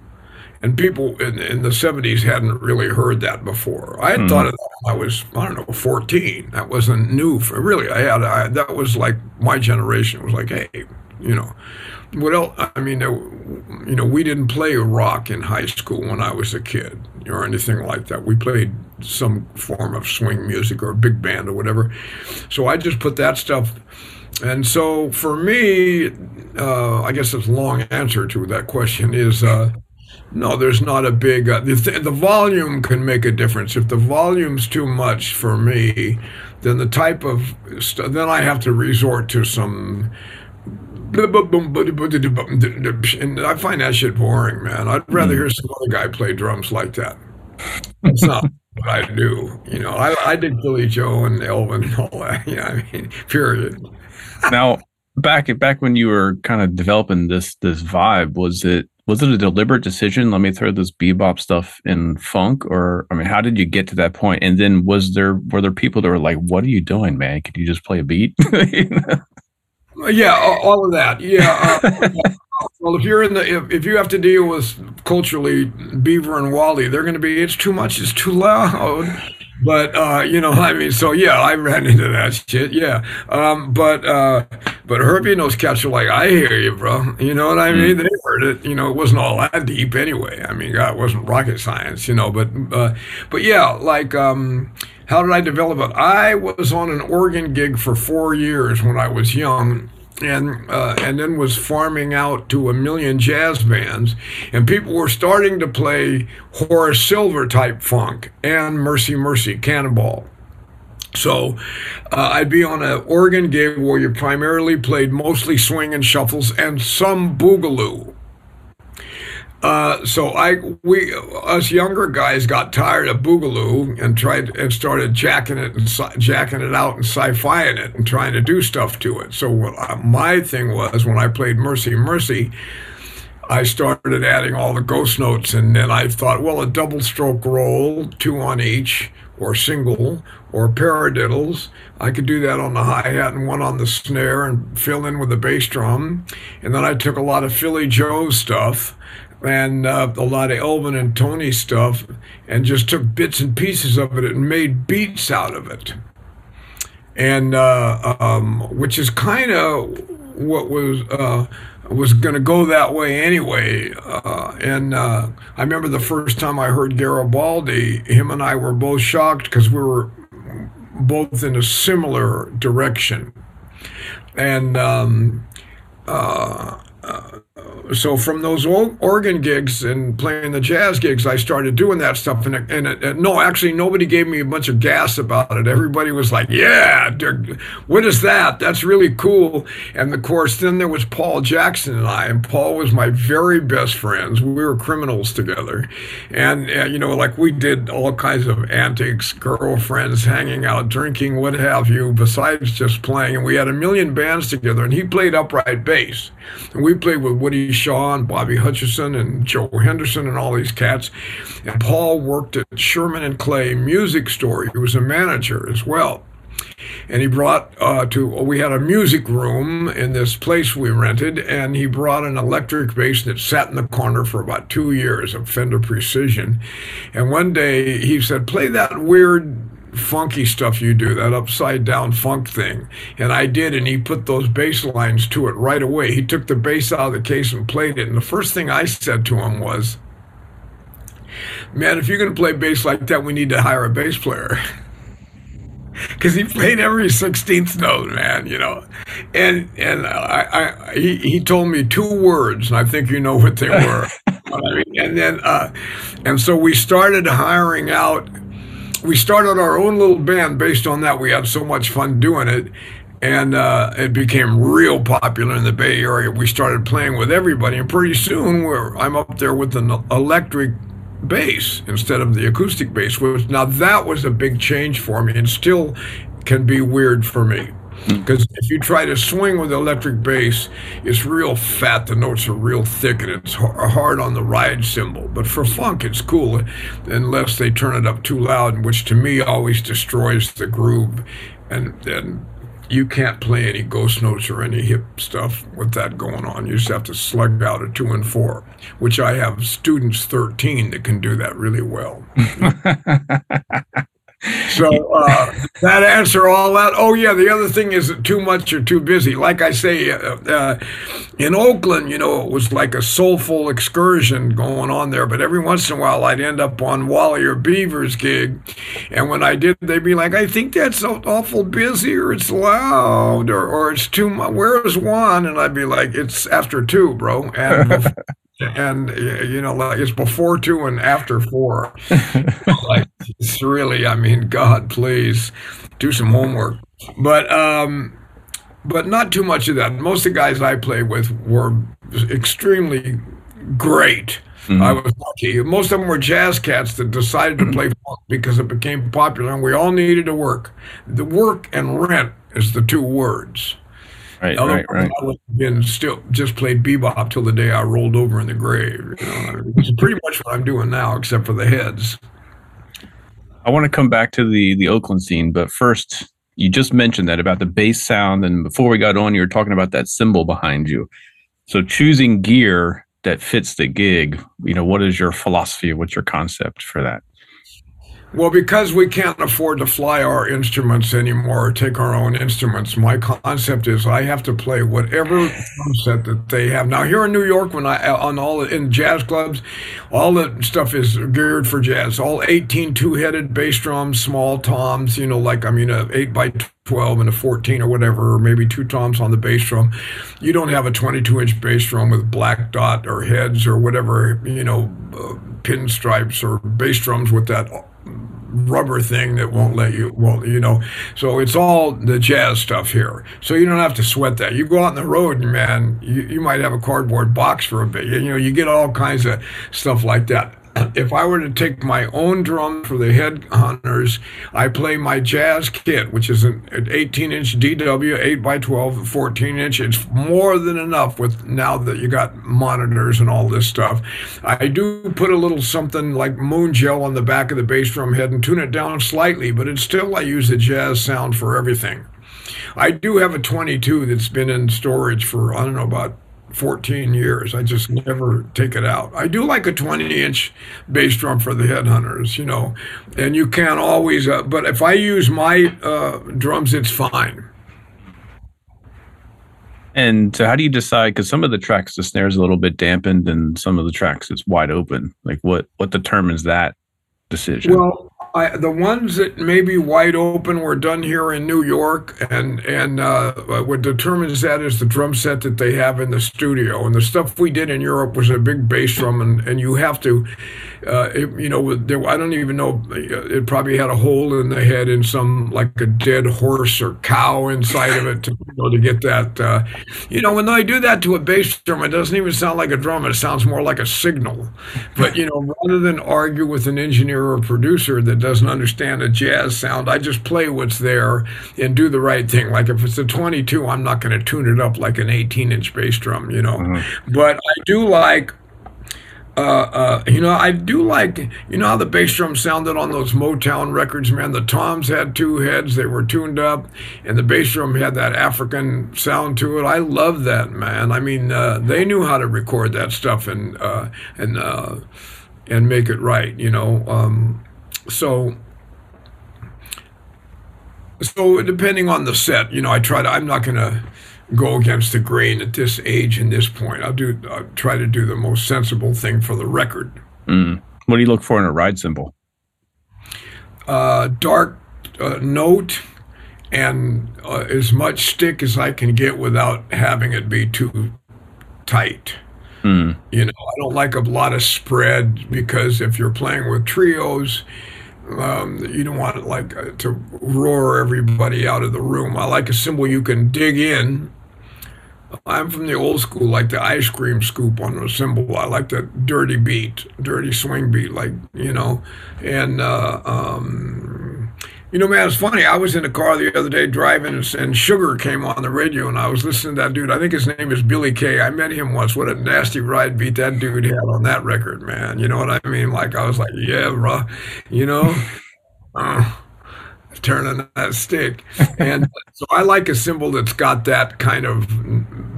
And people in, in the seventies hadn't really heard that before. I had mm. thought of that when I was, I don't know, fourteen. That wasn't new for, really. I had, I, that was like my generation. It was like, hey, you know, what else? I mean, there, you know, we didn't play rock in high school when I was a kid or anything like that. We played some form of swing music or big band or whatever. So I just put that stuff. And so for me, uh, I guess it's a long answer to that question is, uh, no, there's not a big, uh, the, th- the volume can make a difference. If the volume's too much for me, then the type of, st- then I have to resort to some, and I find that shit boring, man. I'd rather hear some other guy play drums like that. It's not. But I do, you know, I, I did Billy Joe and Elvin and all that, you know, I mean, period. Now, back back when you were kind of developing this this vibe, was it was it a deliberate decision? Let me throw this bebop stuff in funk, or I mean, how did you get to that point? And then was there were there people that were like, "What are you doing, man? Could you just play a beat?" You know? Yeah, all of that. Yeah. Uh, Well, if you're in the, if, if you have to deal with culturally Beaver and Wally, they're going to be, it's too much, it's too loud. But, uh, you know, I mean, so yeah, I ran into that shit. Yeah. Um, but, uh, but Herbie and those cats are like, I hear you, bro. You know what I mean? Mm. They heard it, you know, it wasn't all that deep anyway. I mean, God, it wasn't rocket science, you know, but, uh, but yeah, like, um, how did I develop it? I was on an Oregon gig for four years when I was young. And uh, and then was farming out to a million jazz bands, and people were starting to play Horace Silver type funk and Mercy Mercy Cannonball. So uh, I'd be on an Oregon gig where you primarily played mostly swing and shuffles and some boogaloo. Uh, so I, we, us younger guys got tired of boogaloo and tried and started jacking it and sci- jacking it out and sci-fiing it and trying to do stuff to it. So what I, my thing was when I played Mercy Mercy, I started adding all the ghost notes, and then I thought, well, a double stroke roll, two on each, or single, or paradiddles. I could do that on the hi-hat and one on the snare and fill in with the bass drum. And then I took a lot of Philly Joe stuff and uh, a lot of Elvin and Tony stuff, and just took bits and pieces of it and made beats out of it. And uh, um, which is kind of what was uh, was going to go that way anyway. Uh, and uh, I remember the first time I heard Garibaldi, him and I were both shocked because we were both in a similar direction. And um, uh, uh, so from those old organ gigs and playing the jazz gigs, I started doing that stuff. And, and, and no, actually, nobody gave me a bunch of gas about it. Everybody was like, yeah, what is that? That's really cool. And of course, then there was Paul Jackson and I, and Paul was my very best friends. We were criminals together. And, uh, you know, like we did all kinds of antics, girlfriends, hanging out, drinking, what have you, besides just playing. And we had a million bands together, and he played upright bass. And we played with Woody Shaw and Bobby Hutcherson and Joe Henderson and all these cats. And Paul worked at Sherman and Clay Music Store. He was a manager as well. And he brought uh, to, we had a music room in this place we rented, and he brought an electric bass that sat in the corner for about two years, a Fender Precision. And one day he said, play that weird funky stuff you do, that upside down funk thing. And I did, and he put those bass lines to it right away. He took the bass out of the case and played it. And the first thing I said to him was, man, if you're going to play bass like that, we need to hire a bass player. Because he played every sixteenth note, man, you know. And and I, I he, he told me two words, and I think you know what they were. I mean, and then uh, and so we started hiring out. We started our own little band based on that. We had so much fun doing it. And uh, it became real popular in the Bay Area. We started playing with everybody. And pretty soon, we're, I'm up there with an electric bass instead of the acoustic bass, which now that was a big change for me, and still can be weird for me, because if you try to swing with electric bass, it's real fat, the notes are real thick, and it's hard on the ride cymbal. But for funk, it's cool, unless they turn it up too loud, which to me always destroys the groove, and then you can't play any ghost notes or any hip stuff with that going on. You just have to slug out a two and four, which I have students thirteen that can do that really well. So uh, that answer all that. Oh, yeah. The other thing is that too much or too busy. Like I say, uh, uh, in Oakland, you know, it was like a soulful excursion going on there. But every once in a while, I'd end up on Wally or Beaver's gig. And when I did, they'd be like, I think that's awful busy, or it's loud, or, or it's too much. Where's Juan? And I'd be like, it's after two, bro. And before, and, you know, like it's before two and after four. Like, it's really, I mean, God, please do some homework. But um, but not too much of that. Most of the guys I played with were extremely great. Mm-hmm. I was lucky. Most of them were jazz cats that decided to play funk because it became popular, and we all needed to work. The work and rent is the two words. Right, right, right. I would have been still just played bebop till the day I rolled over in the grave. You know? It's pretty much what I'm doing now, except for the heads. I want to come back to the the Oakland scene, but first, you just mentioned that about the bass sound, and before we got on, you were talking about that cymbal behind you. So choosing gear that fits the gig, you know, what is your philosophy? What's your concept for that? Well, because we can't afford to fly our instruments anymore or take our own instruments, my concept is I have to play whatever drum set that they have. Now, here in New York, when I on all in jazz clubs, all the stuff is geared for jazz. All eighteen two-headed bass drums, small toms, you know, like, I mean, an eight by twelve and a fourteen or whatever, or maybe two toms on the bass drum. You don't have a twenty-two inch bass drum with black dot or heads or whatever, you know, uh, pinstripes or bass drums with that rubber thing that won't let you, well, you know, so it's all the jazz stuff here. So you don't have to sweat that. You go out on the road, man, you, you might have a cardboard box for a bit. You know, you get all kinds of stuff like that. If I were to take my own drum for the Headhunters, I play my jazz kit, which is an eighteen inch D W, eight by twelve, fourteen inch. It's more than enough with now that you got monitors and all this stuff. I do put a little something like moon gel on the back of the bass drum head and tune it down slightly, but it's still, I use the jazz sound for everything. I do have a twenty-two that's been in storage for, I don't know, about fourteen years. I just never take it out. I do like a twenty inch bass drum for the Headhunters, you know, and you can't always, uh, but if I use my uh, drums, it's fine. And so how do you decide, because some of the tracks, the snare's a little bit dampened, and some of the tracks it's wide open. Like what, what determines that decision? Well, I, the ones that maybe wide open were done here in New York, and and uh, what determines that is the drum set that they have in the studio. And the stuff we did in Europe was a big bass drum, and, and you have to, uh, it, you know, there, I don't even know, it probably had a hole in the head in some, like a dead horse or cow inside of it to, you know, to get that. Uh, you know, when they do that to a bass drum, it doesn't even sound like a drum, it sounds more like a signal. But, you know, rather than argue with an engineer or producer that doesn't understand a jazz sound, I just play what's there and do the right thing. Like if it's a twenty-two, I'm not going to tune it up like an eighteen inch bass drum, you know. Mm-hmm. But I do like, uh, uh, you know, I do like, you know how the bass drum sounded on those Motown records, man? The toms had two heads, they were tuned up, and the bass drum had that African sound to it. I love that, man. I mean, uh, they knew how to record that stuff and, uh, and, uh, and make it right, you know. Um, So, so depending on the set, you know, I try to, I'm not going to go against the grain at this age and this point. I'll do, I'll try to do the most sensible thing for the record. Mm. What do you look for in a ride cymbal? Uh, dark uh, note and uh, as much stick as I can get without having it be too tight. Mm. You know, I don't like a lot of spread because if you're playing with trios, um, you don't want it like uh, to roar everybody out of the room. I like a cymbal you can dig in. I'm from the old school, like the ice cream scoop on a cymbal. I like that dirty beat, dirty swing beat, like, you know, and, uh, um, you know, man, it's funny. I was in a car the other day driving, and, and Sugar came on the radio, and I was listening to that dude. I think his name is Billy Kay. I met him once. What a nasty ride beat that dude had on that record, man. You know what I mean? Like, I was like, yeah, bro, you know, uh, turning that stick. And so I like a cymbal that's got that kind of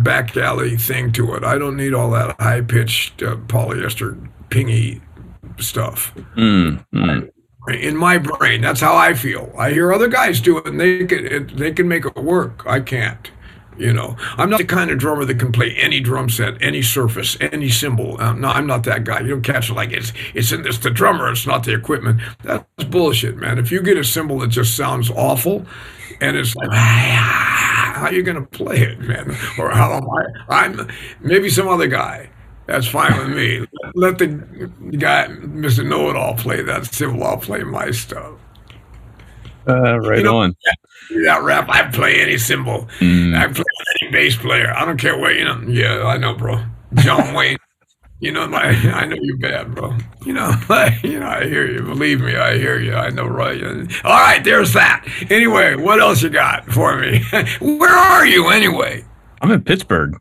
back alley thing to it. I don't need all that high-pitched uh, polyester pingy stuff. Mm, mm. In my brain, that's how I feel. I hear other guys do it, and they can they can make it work. I can't, you know. I'm not the kind of drummer that can play any drum set, any surface, any cymbal. Um, no, I'm not that guy. You don't catch it like it's it's in this the drummer. It's not the equipment. That's bullshit, man. If you get a cymbal that just sounds awful, and it's like, ah, how are you gonna play it, man? Or how am I? I'm maybe some other guy. That's fine with me. Let the guy, Mister Know-It-All, play that cymbal. I'll play my stuff. Uh, right you know, on. That, that rap, I play any cymbal. Mm. I play any bass player. I don't care what, you know. Yeah, I know, bro. John Wayne. You know, my, I know you're bad, bro. You know, like, you know, I hear you. Believe me, I hear you. I know, right? All right, there's that. Anyway, what else you got for me? Where are you, anyway? I'm in Pittsburgh.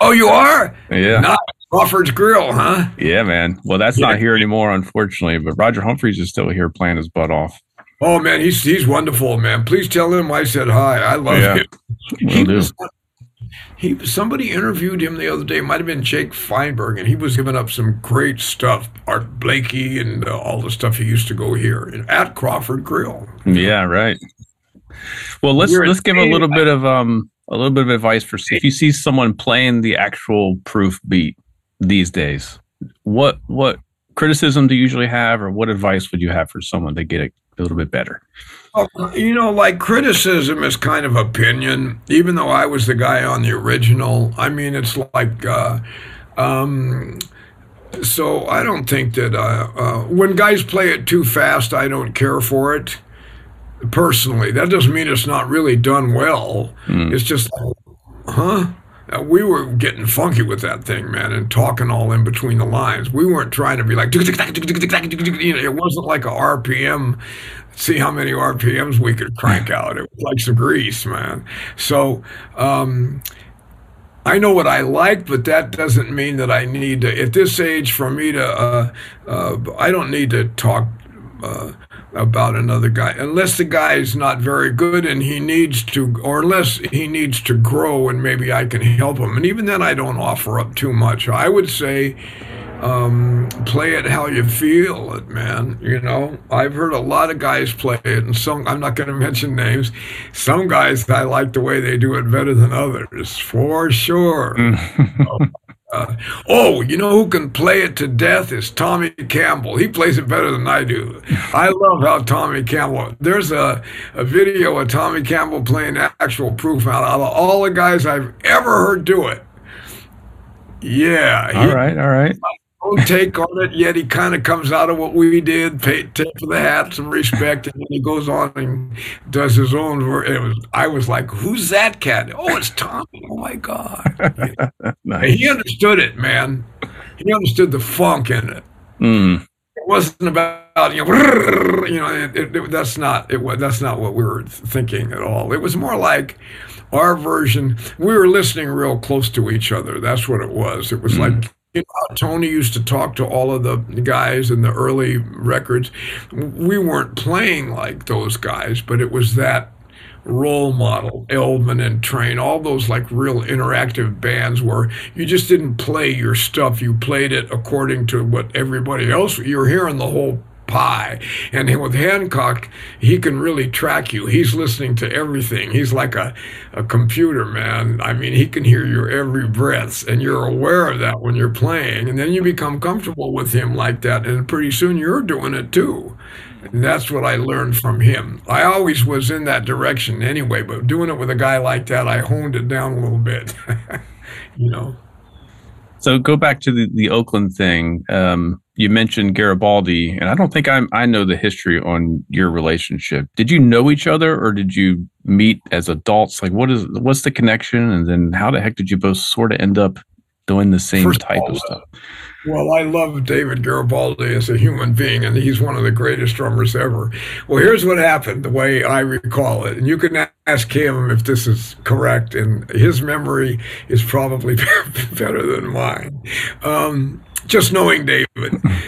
Oh, you are? Yeah. Not Crawford's Grill, huh? Yeah, man. Well, that's yeah. not here anymore, unfortunately. But Roger Humphreys is still here playing his butt off. Oh, man, he's he's wonderful, man. Please tell him I said hi. I love yeah. him. He was, he somebody interviewed him the other day. It might have been Jake Feinberg, and he was giving up some great stuff, Art Blakey, and uh, all the stuff he used to go here at Crawford Grill. Yeah, right. Well, let's You're let's give a little bit of um a little bit of advice for if you see someone playing the actual proof beat these days, what what criticism do you usually have, or what advice would you have for someone to get it a little bit better? Oh, you know, like criticism is kind of opinion. Even though I was the guy on the original, I mean, it's like, uh, um, so I don't think that uh, uh, when guys play it too fast, I don't care for it personally. That doesn't mean it's not really done well. Mm. It's just, huh? Uh, we were getting funky with that thing, man, and talking all in between the lines. We weren't trying to be like, you know, it wasn't like a R P M. See how many R P Ms we could crank out. It was like some grease, man. So um, I know what I like, but that doesn't mean that I need to, at this age, for me to, uh, uh, I don't need to talk uh, about another guy, unless the guy is not very good and he needs to, or unless he needs to grow and maybe I can help him. And even then, I don't offer up too much. I would say, um, play it how you feel it, man. You know, I've heard a lot of guys play it, and some, I'm not going to mention names. Some guys, I like the way they do it better than others, for sure. Uh, oh, you know who can play it to death is Tommy Campbell. He plays it better than I do. I love how Tommy Campbell, there's a, a video of Tommy Campbell playing Actual Proof out, out of all the guys I've ever heard do it. Yeah. He, all right, all right. No take on it, yet he kind of comes out of what we did, pay tip for the hat, some respect, and then he goes on and does his own work. It was, I was like, who's that cat? Oh, it's Tommy. Oh, my God. Nice. He understood it, man. He understood the funk in it. Mm. It wasn't about, you know, you know it, it, it, that's, not, it, that's not what we were thinking at all. It was more like our version. We were listening real close to each other. That's what it was. It was mm. like... You know, Tony used to talk to all of the guys in the early records. We weren't playing like those guys, but it was that role model, Elvin and Train, all those like real interactive bands where you just didn't play your stuff. You played it according to what everybody else, you're hearing the whole pie. And with Hancock, he can really track you. He's listening to everything. He's like a, a computer, man. I mean, he can hear your every breath, and you're aware of that when you're playing. And then you become comfortable with him like that, and pretty soon you're doing it too. And that's what I learned from him. I always was in that direction anyway, but doing it with a guy like that, I honed it down a little bit, you know. So go back to the, the Oakland thing. Um, you mentioned Garibaldi, and I don't think I'm, I know the history on your relationship. Did you know each other, or did you meet as adults? Like, what is what's the connection, and then how the heck did you both sort of end up doing the same First type of, all, of stuff? Well, I love David Garibaldi as a human being, and he's one of the greatest drummers ever. Well, here's what happened, the way I recall it. And you can ask him if this is correct, and his memory is probably better than mine. Um, just knowing David uh,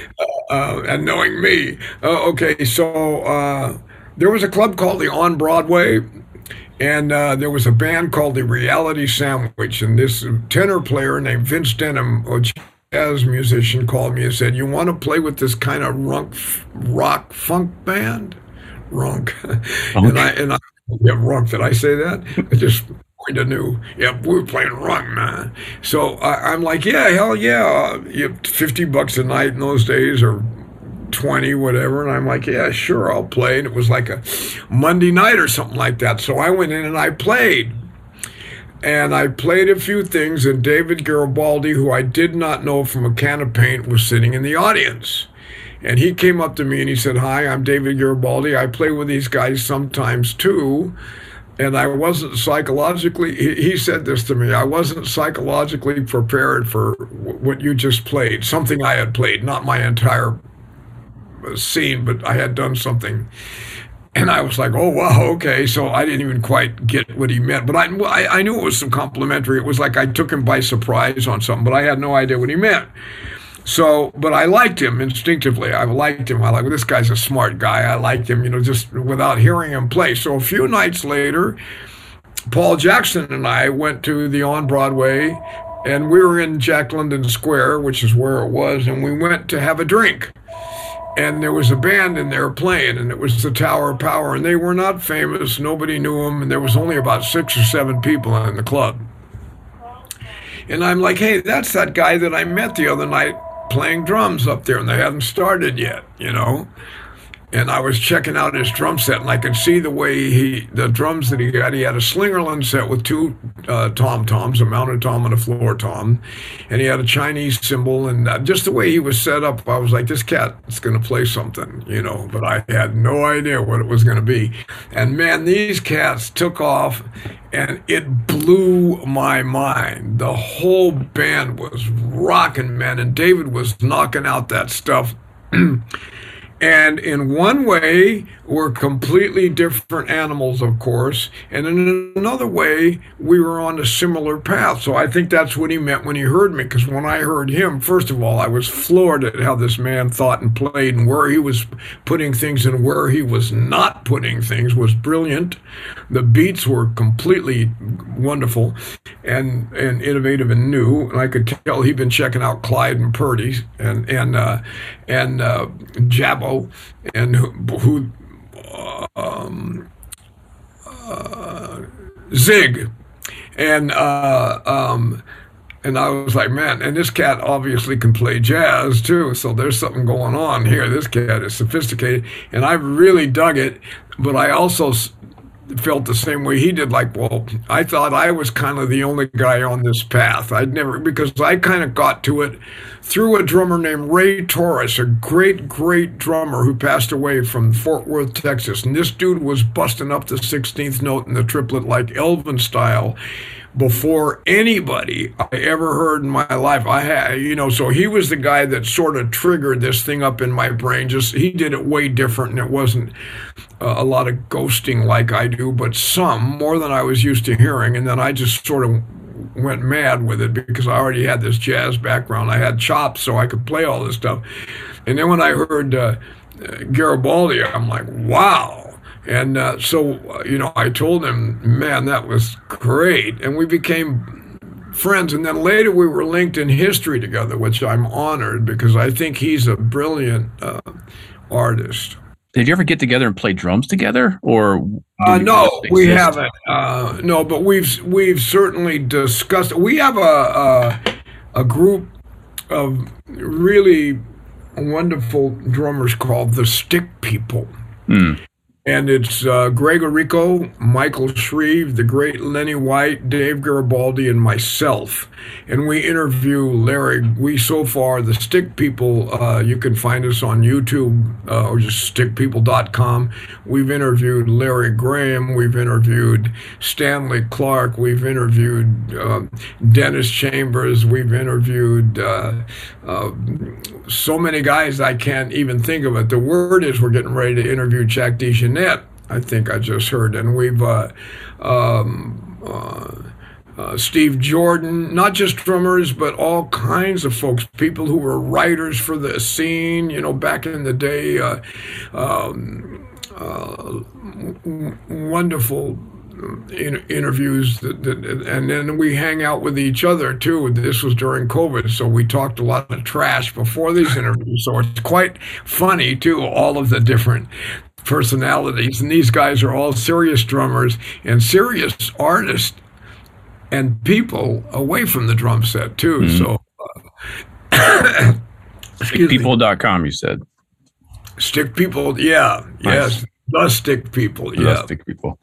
uh, and knowing me. Uh, okay, so uh, there was a club called the On Broadway. And uh, there was a band called the Reality Sandwich, and this tenor player named Vince Denham, a jazz musician, called me and said, "You want to play with this kind of runk, rock funk band, runk?" Okay. And I and I yeah, runk. Did I say that? I just kind of knew. Yeah, we were playing runk, man. So I, I'm like, yeah, hell yeah, you have fifty bucks a night in those days, or twenty, whatever, and I'm like, yeah, sure, I'll play. And it was like a Monday night or something like that. So I went in and I played. And I played a few things, and David Garibaldi, who I did not know from a can of paint, was sitting in the audience. And he came up to me and he said, "Hi, I'm David Garibaldi. I play with these guys sometimes too." And I wasn't psychologically, he, he said this to me, I wasn't psychologically prepared for w- what you just played, something I had played, not my entire scene, but I had done something. And I was like, oh, wow, okay. So I didn't even quite get what he meant. But I, I, I knew it was some complimentary. It was like I took him by surprise on something, but I had no idea what he meant. So, but I liked him instinctively. I liked him. I like, well, this guy's a smart guy. I liked him, you know, just without hearing him play. So a few nights later, Paul Jackson and I went to the On Broadway, and we were in Jack London Square, which is where it was, and we went to have a drink. And there was a band in there playing, and it was the Tower of Power, and they were not famous. Nobody knew them, and there was only about six or seven people in the club. And I'm like, hey, that's that guy that I met the other night playing drums up there, and they hadn't started yet, you know? And I was checking out his drum set, and I could see the way he, the drums that he got. He had a Slingerland set with two uh, tom-toms, a mounted tom and a floor tom. And he had a Chinese cymbal. And uh, just the way he was set up, I was like, this cat is going to play something, you know. But I had no idea what it was going to be. And, man, these cats took off, and it blew my mind. The whole band was rocking, man. And David was knocking out that stuff. And in one way, we're completely different animals, of course. And in another way, we were on a similar path. So I think that's what he meant when he heard me. Because when I heard him, first of all, I was floored at how this man thought and played, and where he was putting things and where he was not putting things was brilliant. The beats were completely wonderful and, and innovative and new. And I could tell he'd been checking out Clyde and Purdy and, and, uh, and uh, Jabba. And who, who um, uh, Zig, and uh, um, And I was like, man, and this cat obviously can play jazz too, so there's something going on here. This cat is sophisticated, and I really dug it, but I also felt the same way he did. Like, well, I thought I was kind of the only guy on this path. I'd never, because I kind of got to it through a drummer named Ray Torres, a great, great drummer who passed away from Fort Worth, Texas. And this dude was busting up the sixteenth note in the triplet like Elvin style before anybody I ever heard in my life. I had, you know, so he was the guy that sort of triggered this thing up in my brain. Just he did it way different, and it wasn't uh, a lot of ghosting like I do, but some more than I was used to hearing. And then I just sort of went mad with it because I already had this jazz background. I had chops, so I could play all this stuff. And then when I heard uh, Garibaldi, I'm like, wow. And uh, so, uh, you know, I told him, man, that was great. And we became friends. And then later we were linked in history together, which I'm honored because I think he's a brilliant uh, artist. Did you ever get together and play drums together, or? Uh, no, we haven't. Uh, no, but we've we've certainly discussed. We have a a, a group of really wonderful drummers called the Stick People. Mm. And it's uh, Greg Orico, Michael Shreve, the great Lenny White, Dave Garibaldi, and myself. And we interview Larry. We, so far, the Stick People, uh, you can find us on YouTube uh, or just stick people dot com. We've interviewed Larry Graham. We've interviewed Stanley Clark. We've interviewed uh, Dennis Chambers. We've interviewed uh, uh, so many guys I can't even think of it. The word is we're getting ready to interview Jack DeJohnette, I think I just heard, and we've uh, um, uh, uh, Steve Jordan, not just drummers, but all kinds of folks, people who were writers for the scene, you know, back in the day, uh, um, uh, w- wonderful in- interviews, that, that, and then we hang out with each other too. This was during COVID, so we talked a lot of trash before these interviews, so it's quite funny too, all of the different personalities. And these guys are all serious drummers and serious artists and people away from the drum set too. Mm-hmm. So uh, stick people dot com, you said. Stick People, yeah. Nice. Yes, the Stick People, yeah. The Stick People.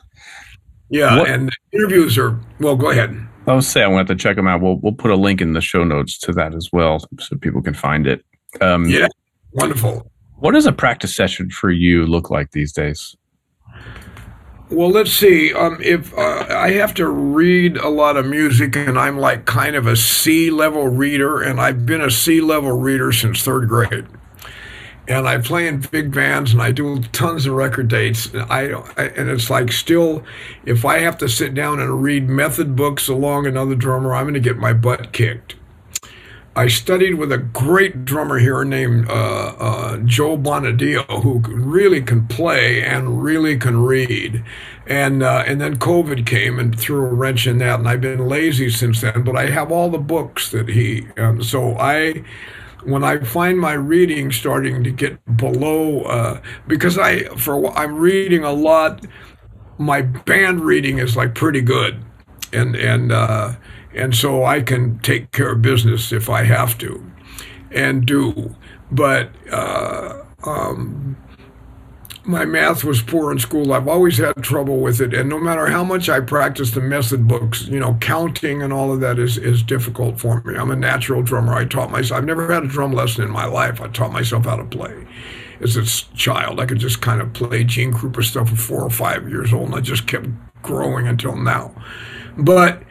Yeah, what? And the interviews are, well, go ahead. I was saying, I'm going to have to check them out. We'll, we'll put a link in the show notes to that as well so people can find it. Um, yeah, wonderful. What does a practice session for you look like these days? Well, let's see. Um, if uh, I have to read a lot of music, and I'm like kind of a C-level reader, and I've been a C-level reader since third grade. And I play in big bands, and I do tons of record dates. And I, I and it's like still, if I have to sit down and read method books along another drummer, I'm going to get my butt kicked. I studied with a great drummer here named uh, uh, Joe Bonadio, who really can play and really can read. And uh, and then COVID came and threw a wrench in that, and I've been lazy since then. But I have all the books that he. Um, so I, when I find my reading starting to get below, uh, because I for I'm reading a lot, my band reading is like pretty good, and and. Uh, And so I can take care of business if I have to, and do. But uh, um, my math was poor in school. I've always had trouble with it. And no matter how much I practice the method books, you know, counting and all of that is, is difficult for me. I'm a natural drummer. I taught myself. I've never had a drum lesson in my life. I taught myself how to play. As a child, I could just kind of play Gene Krupa stuff at four or five years old, and I just kept growing until now. But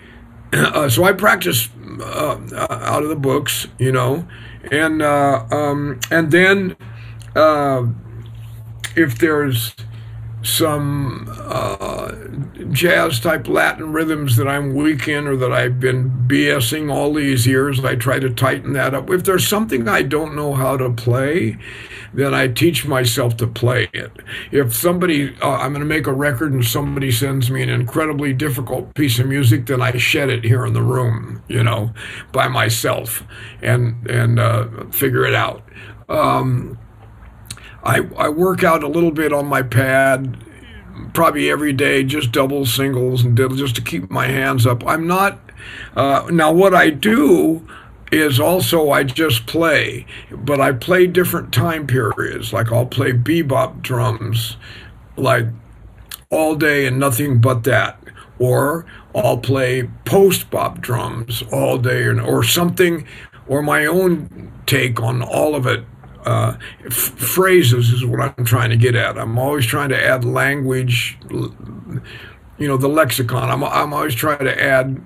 Uh, so I practice uh, out of the books, you know, and uh, um, and then uh, if there's some uh, jazz type Latin rhythms that I'm weak in or that I've been BSing all these years, I try to tighten that up. If there's something I don't know how to play, then I teach myself to play it. If somebody, uh, I'm going to make a record and somebody sends me an incredibly difficult piece of music, then I shed it here in the room, you know, by myself and and uh, figure it out. Um, I, I work out a little bit on my pad, probably every day, just doubles, singles, and diddle, just to keep my hands up. I'm not Uh, now, what I do is also I just play, but I play different time periods. Like I'll play bebop drums, like all day and nothing but that, or I'll play post-bop drums all day, or, or something, or my own take on all of it. Uh, f phrases is what I'm trying to get at. I'm always trying to add language, you know, the lexicon. I'm, I'm always trying to add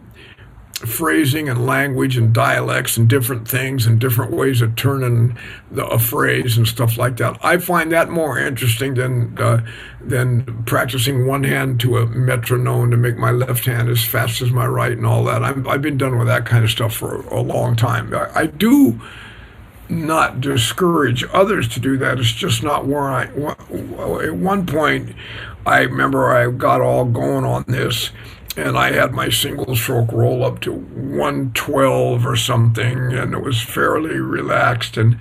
phrasing and language and dialects and different things and different ways of turning the, a phrase and stuff like that. I find that more interesting than uh, than practicing one hand to a metronome to make my left hand as fast as my right and all that. I'm, I've been done with that kind of stuff for a, a long time. I, I do not discourage others to do that. It's just not where I. At one point, I remember I got all going on this, and I had my single stroke roll up to one twelve or something, and it was fairly relaxed, and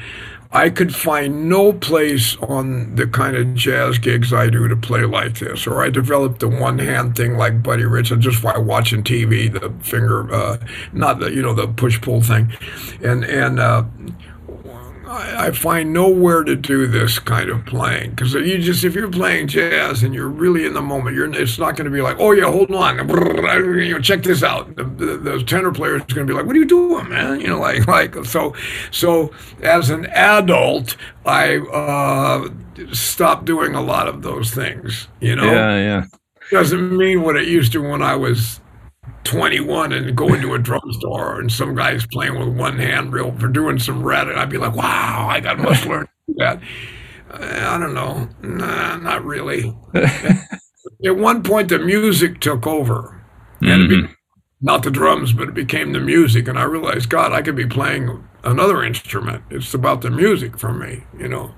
I could find no place on the kind of jazz gigs I do to play like this. Or I developed the one-hand thing like Buddy Rich, just by watching T V, the finger, uh, not the, you know, the push-pull thing, and and. Uh, I find nowhere to do this kind of playing, because you just, if you're playing jazz and you're really in the moment, you're, it's not going to be like, oh yeah, hold on, check this out. The, the, the tenor player is going to be like, what are you doing, man? You know, like like so. So as an adult, I uh, stopped doing a lot of those things. You know, yeah, yeah. Doesn't mean what it used to when I was twenty-one and go into a drum store and some guy's playing with one hand real for doing some red, and I'd be like, wow, I got much learned to do that. Uh, I don't know. Nah, not really. At one point, the music took over. Mm-hmm. And it be, not the drums, but it became the music. And I realized, God, I could be playing another instrument. It's about the music for me, you know.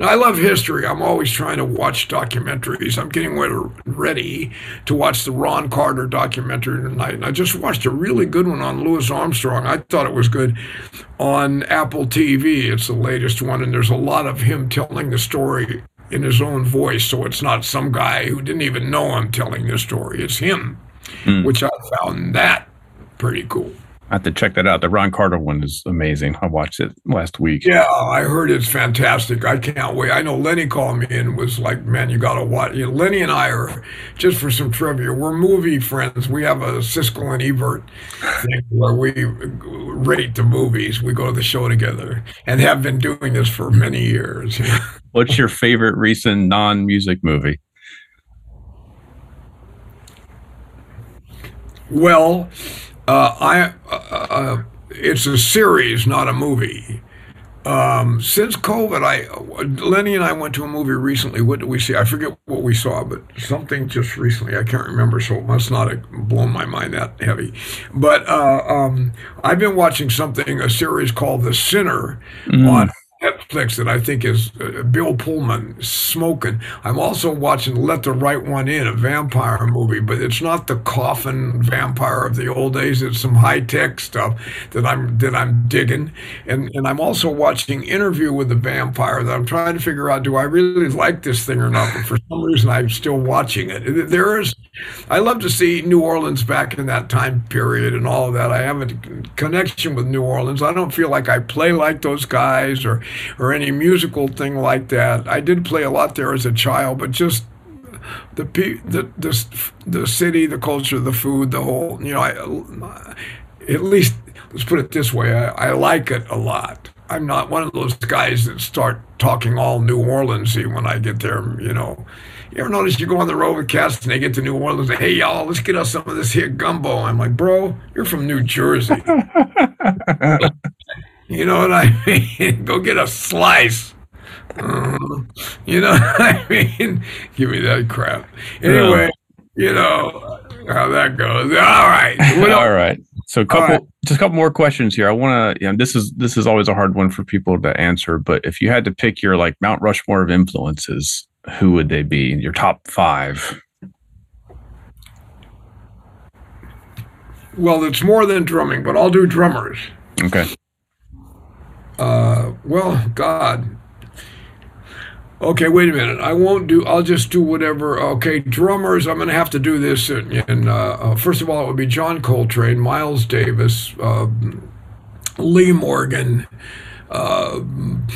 I love history. I'm always trying to watch documentaries. I'm getting ready to watch the Ron Carter documentary tonight. And I just watched a really good one on Louis Armstrong. I thought it was good on Apple T V. It's the latest one. And there's a lot of him telling the story in his own voice. So it's not some guy who didn't even know him telling the story. It's him, hmm. which I found that pretty cool. I have to check that out. The Ron Carter one is amazing. I watched it last week. Yeah, I heard it's fantastic. I can't wait. I know Lenny called me and was like, man, you got to watch. You know, Lenny and I are, just for some trivia, we're movie friends. We have a Siskel and Ebert thing where we rate the movies. We go to the show together and have been doing this for many years. What's your favorite recent non-music movie? Well... Uh, I, uh, uh, it's a series, not a movie. Um, since COVID, I, Lenny and I went to a movie recently. What did we see? I forget what we saw, but something just recently. I can't remember, so it must not have blown my mind that heavy. But uh, um, I've been watching something, a series called The Sinner mm. on Netflix that I think is uh, Bill Pullman smoking. I'm also watching Let the Right One In, a vampire movie, but it's not the coffin vampire of the old days. It's some high tech stuff that I'm that I'm digging, and and I'm also watching Interview with the Vampire. That I'm trying to figure out, do I really like this thing or not? But for some reason, I'm still watching it. There is, I love to see New Orleans back in that time period and all of that. I have a connection with New Orleans. I don't feel like I play like those guys or. or any musical thing like that. I did play a lot there as a child, but just the the the, the city, the culture, the food, the whole, you know, I, at least, let's put it this way, I, I like it a lot. I'm not one of those guys that start talking all New Orleansy when I get there, you know. You ever notice you go on the road with cats and they get to New Orleans and, hey, y'all, let's get us some of this here gumbo. I'm like, bro, you're from New Jersey. You know what I mean? Go get a slice. Uh, you know what I mean? Give me that crap. Anyway, yeah. You know how that goes. All right. All right. So a couple, right. just a couple more questions here. I want to, you know, this is, this is always a hard one for people to answer, but if you had to pick your like Mount Rushmore of influences, who would they be? Your top five? Well, it's more than drumming, but I'll do drummers. Okay. Uh, well, God, okay, wait a minute, I won't do, I'll just do whatever, okay, drummers, I'm going to have to do this. And, and uh, first of all, it would be John Coltrane, Miles Davis, uh, Lee Morgan, uh, um,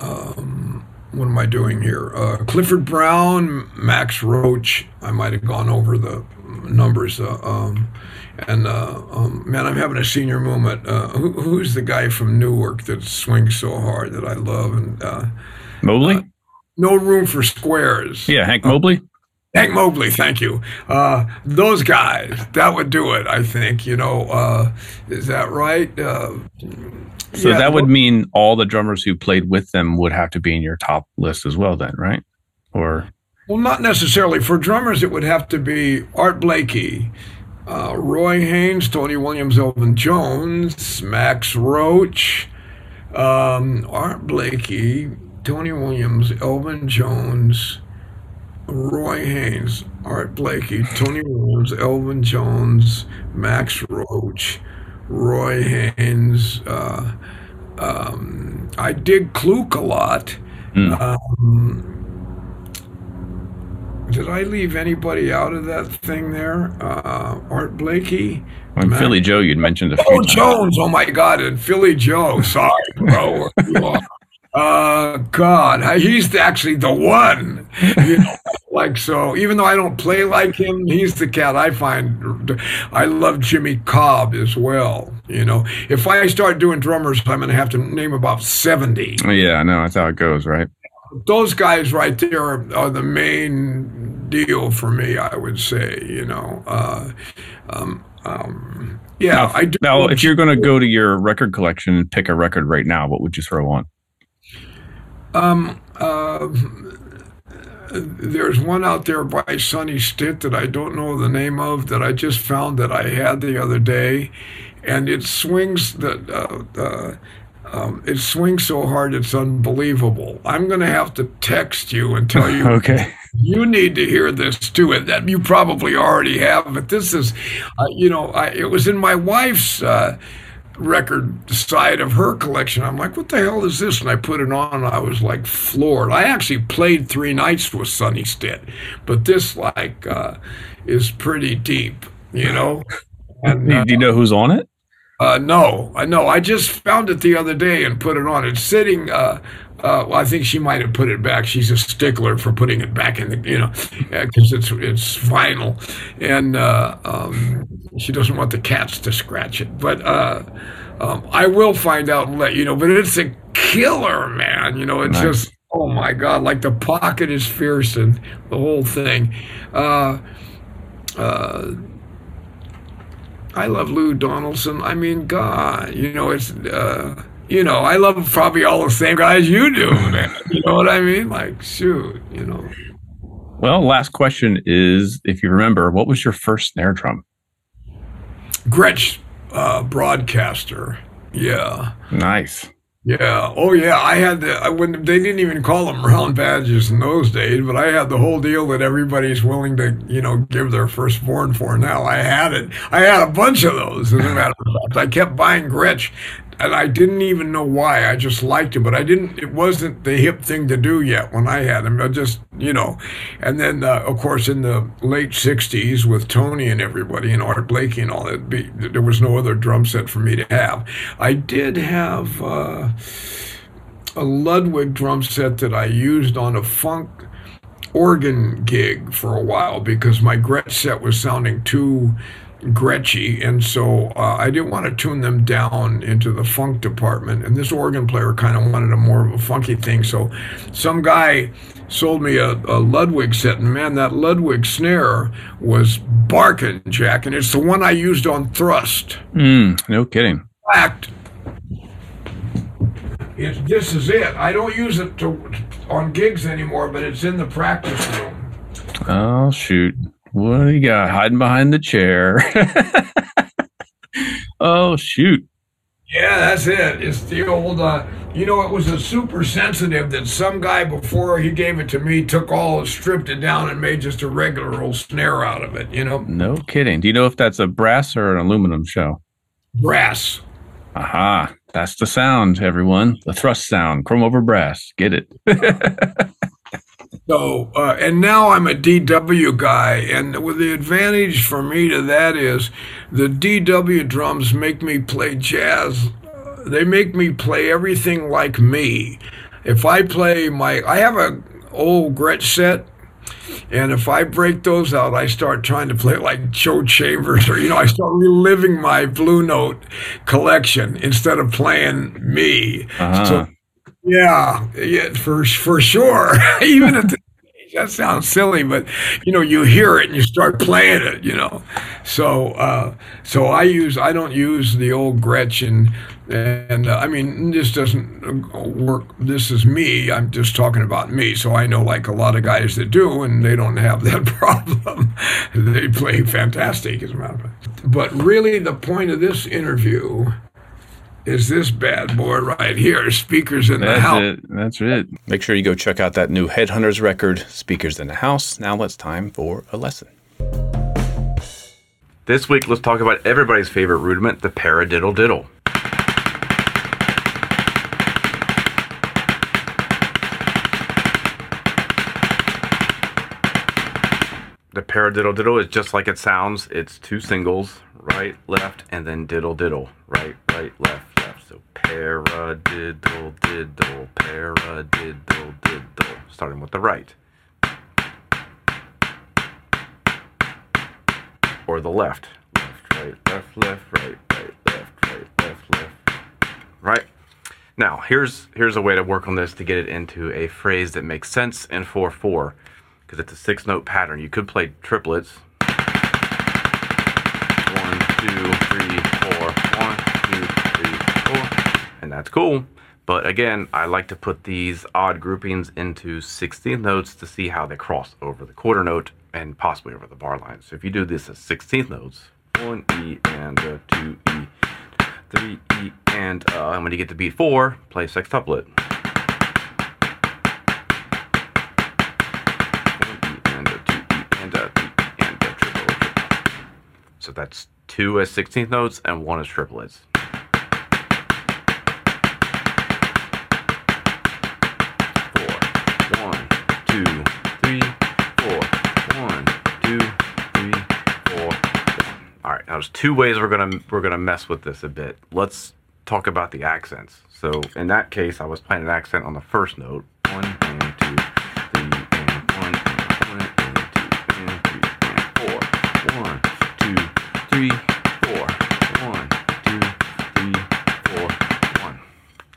um, what am I doing here? Uh, Clifford Brown, Max Roach, I might have gone over the numbers, uh, um, and uh, um, man, I'm having a senior moment. Uh, who, who's the guy from Newark that swings so hard that I love? And uh, Mobley? Uh, No Room for Squares. Yeah, Hank Mobley. Uh, Hank Mobley, thank you. Uh, those guys, that would do it, I think. You know, uh, is that right? Uh, so yeah, that would mean all the drummers who played with them would have to be in your top list as well, then, right? Or well, not necessarily. For drummers, it would have to be Art Blakey, Uh, Roy Haynes, Tony Williams, Elvin Jones, Max Roach, um, Art Blakey, Tony Williams, Elvin Jones, Roy Haynes, Art Blakey, Tony Williams, Elvin Jones, Max Roach, Roy Haynes. Uh, um, I did Kluk a lot. Mm. Um, Did I leave anybody out of that thing there? Uh, Art Blakey? Well, and Philly Joe, you'd mentioned a few times. Oh, Jones. Oh, my God. And Philly Joe. Sorry, bro. uh, God. He's actually the one. You know, like, so even though I don't play like him, he's the cat I find. I love Jimmy Cobb as well. You know, if I start doing drummers, I'm going to have to name about seventy. Yeah, I know. That's how it goes, right? Those guys right there are, are the main deal for me, I would say, you know. Uh, um, um, yeah, now, I do. Now, if you're going to go to your record collection and pick a record right now, what would you throw on? Um, uh, there's one out there by Sonny Stitt that I don't know the name of that I just found that I had the other day, and it swings that. Uh, uh, Um, it swings so hard it's unbelievable. I'm going to have to text you and tell you. Okay. You need to hear this too, and that you probably already have. But this is, uh, you know, I, it was in my wife's uh, record side of her collection. I'm like, what the hell is this? And I put it on, and I was like floored. I actually played three nights with Sonny Stitt, but this like uh, is pretty deep, you know. And, uh, do you know who's on it? Uh, no, I know. I just found it the other day and put it on. It's sitting. Uh, uh, well, I think she might have put it back. She's a stickler for putting it back in the, you know, because it's it's vinyl, and uh, um, she doesn't want the cats to scratch it. But uh, um, I will find out and let you know. But it's a killer, man. You know, it's nice. Just oh my God, like the pocket is fierce and the whole thing. Uh, uh, I love Lou Donaldson. I mean, God, you know, it's, uh, you know, I love probably all the same guys you do, man. You know what I mean? Like, shoot, you know. Well, last question is, if you remember, what was your first snare drum? Gretsch uh, Broadcaster. Yeah. Nice. Yeah. Oh, yeah. I had the, I wouldn't, they didn't even call them round badges in those days, but I had the whole deal that everybody's willing to, you know, give their firstborn for now. I had it. I had a bunch of those, as a matter of fact. I kept buying Gretsch, and I didn't even know why. I just liked it, but I didn't, it wasn't the hip thing to do yet when I had them. I just, you know, and then, uh, of course, in the late sixties with Tony and everybody and Art Blakey and all that, be, there was no other drum set for me to have. I did have uh, a Ludwig drum set that I used on a funk organ gig for a while because my Gretsch set was sounding too Gretschy, and so uh, I didn't want to tune them down into the funk department, and this organ player kind of wanted a more of a funky thing, so some guy sold me a, a Ludwig set, and man, that Ludwig snare was barking, Jack, and it's the one I used on Thrust. Mm, no kidding. In fact, it, this is it. I don't use it to, on gigs anymore, but it's in the practice room. Oh, shoot. What do you got? Hiding behind the chair. Oh, shoot. Yeah, that's it. It's the old, uh, you know, it was a super sensitive that some guy before he gave it to me took all, stripped it down and made just a regular old snare out of it, you know? No kidding. Do you know if that's a brass or an aluminum shell? Brass. Aha. That's the sound, everyone. The Thrust sound, chrome over brass. Get it. So, uh, and now I'm a D W guy, and with the advantage for me to that is the D W drums make me play jazz. They make me play everything like me. If I play my, I have a old Gretsch set, and if I break those out, I start trying to play like Joe Chambers, or, you know, I start reliving my Blue Note collection instead of playing me. Uh-huh. So, Yeah, yeah, for for sure. Even at the age, that sounds silly, but you know, you hear it and you start playing it. You know, so uh, so I use I don't use the old Gretsch, and and uh, I mean this doesn't work. This is me. I'm just talking about me. So I know like a lot of guys that do, and they don't have that problem. They play fantastic, as a matter of fact. But really, the point of this interview is this bad boy right here, Speakers in the House. That's it. Make sure you go check out that new Headhunters record, Speakers in the House. Now it's time for a lesson. This week, let's talk about everybody's favorite rudiment, the paradiddle diddle. The paradiddle diddle is just like it sounds. It's two singles, right, left, and then diddle diddle, right, right, left. So paradiddle, diddle, paradiddle, diddle, starting with the right. Or the left. Left, right, left, left, right, right, left, right, left, left. Right? Now, here's here's a way to work on this to get it into a phrase that makes sense in four four, because it's a six-note pattern. You could play triplets. One, two, three, four. One, two, three, four. And that's cool. But again, I like to put these odd groupings into sixteenth notes to see how they cross over the quarter note and possibly over the bar line. So if you do this as sixteenth notes, one E and a two E, three E and a, and when you get to beat four, play sextuplet. One E and a two E and a three E and a triple. So that's two as sixteenth notes and one as triplets. Now, there's two ways we're gonna we're gonna mess with this a bit. Let's talk about the accents. So in that case, I was playing an accent on the first note. One and two, three and one and one and two and three and four. One, two, three, four. One, two, three, four, one.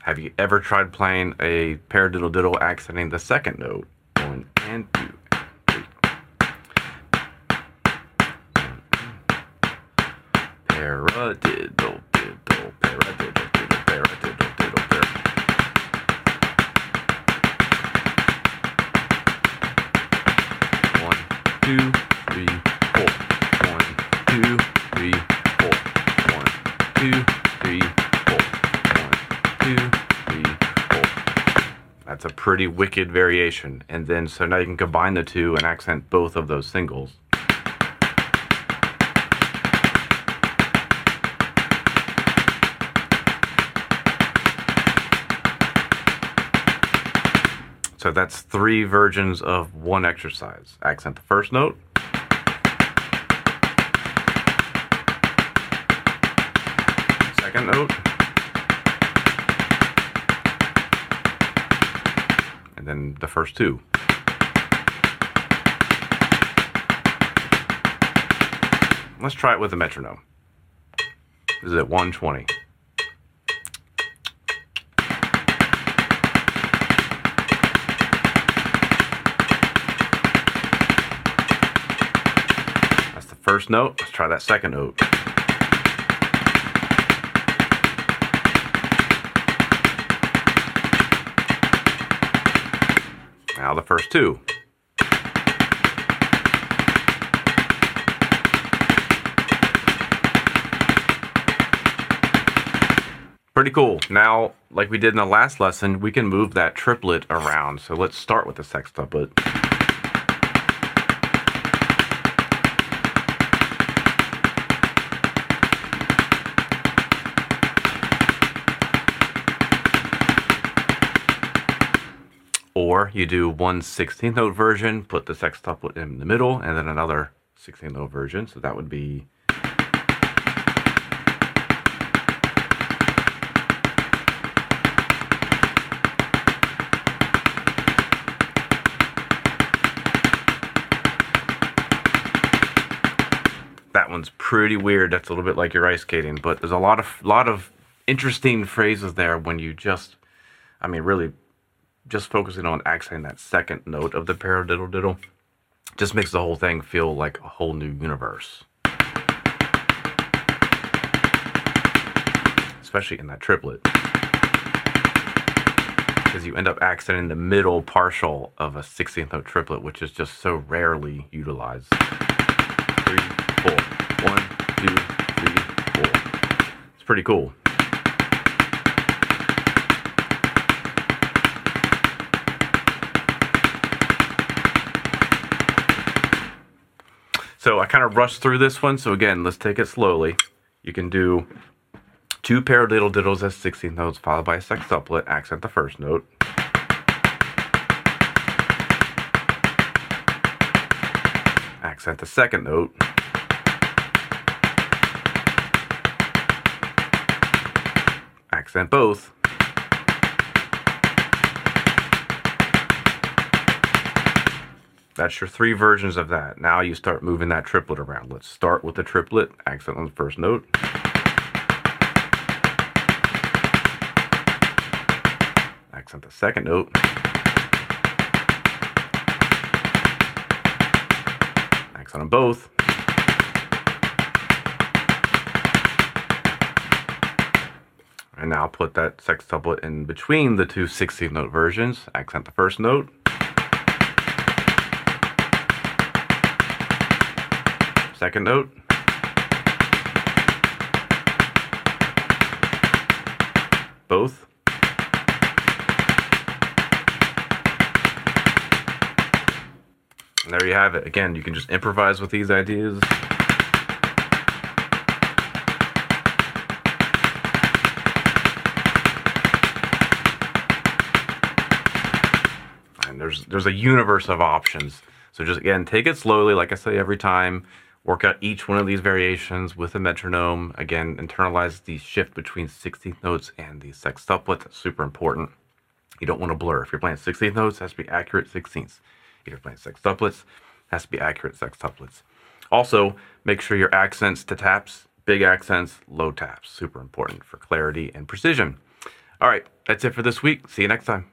Have you ever tried playing a paradiddle diddle accenting the second note? One and two. Paradiddle, diddle, paradiddle, diddle, paradiddle, diddle, paradiddle. One, two, three, four. One, two, three, four. One, two, three, four. One, two, three, four. That's a pretty wicked variation. And then, so now you can combine the two and accent both of those singles. So that's three versions of one exercise. Accent the first note. Second note. And then the first two. Let's try it with a metronome. This is at one twenty. First note, let's try that second note. Now the first two. Pretty cool. Now, like we did in the last lesson, we can move that triplet around. So let's start with the sextuplet. Or you do one sixteenth note version, put the sextuplet in the middle, and then another sixteenth note version. So that would be... That one's pretty weird. That's a little bit like your ice skating, but there's a lot of lot of interesting phrases there when you just, I mean, really just focusing on accenting that second note of the paradiddle diddle just makes the whole thing feel like a whole new universe. Especially in that triplet. Because you end up accenting the middle partial of a sixteenth note triplet, which is just so rarely utilized. Three, four. One, two, three, four. It's pretty cool. So I kind of rushed through this one. So again, let's take it slowly. You can do two paradiddle diddles as sixteenth notes, followed by a sextuplet, accent the first note. Accent the second note. Accent both. That's your three versions of that. Now you start moving that triplet around. Let's start with the triplet, accent on the first note. Accent the second note. Accent on both. And now put that sextuplet in between the two sixteenth note versions. Accent the first note. Second note. Both. And there you have it. Again, you can just improvise with these ideas. There's there's a universe of options. So just, again, take it slowly, like I say every time. Work out each one of these variations with a metronome. Again, internalize the shift between sixteenth notes and the sextuplet. That's super important. You don't want to blur. If you're playing sixteenth notes, it has to be accurate sixteenths. If you're playing sextuplets, it has to be accurate sextuplets. Also, make sure your accents to taps, big accents, low taps. Super important for clarity and precision. All right, that's it for this week. See you next time.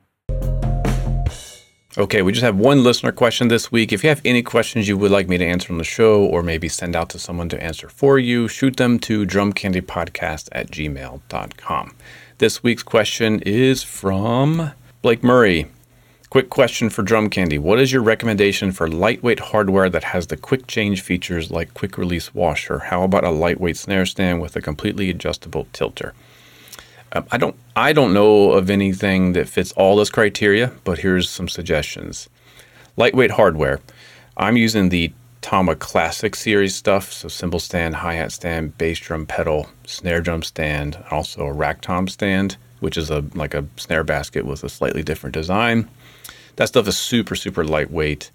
Okay, we just have one listener question this week. If you have any questions you would like me to answer on the show or maybe send out to someone to answer for you, shoot them to drumcandypodcast at gmail dot com. This week's question is from Blake Murray. Quick question for Drum Candy. What is your recommendation for lightweight hardware that has the quick change features like quick release washer? How about a lightweight snare stand with a completely adjustable tilter? I don't I don't know of anything that fits all this criteria, but here's some suggestions. Lightweight hardware. I'm using the Tama Classic series stuff, so cymbal stand, hi-hat stand, bass drum pedal, snare drum stand, also a rack tom stand, which is a like a snare basket with a slightly different design. That stuff is super, super lightweight.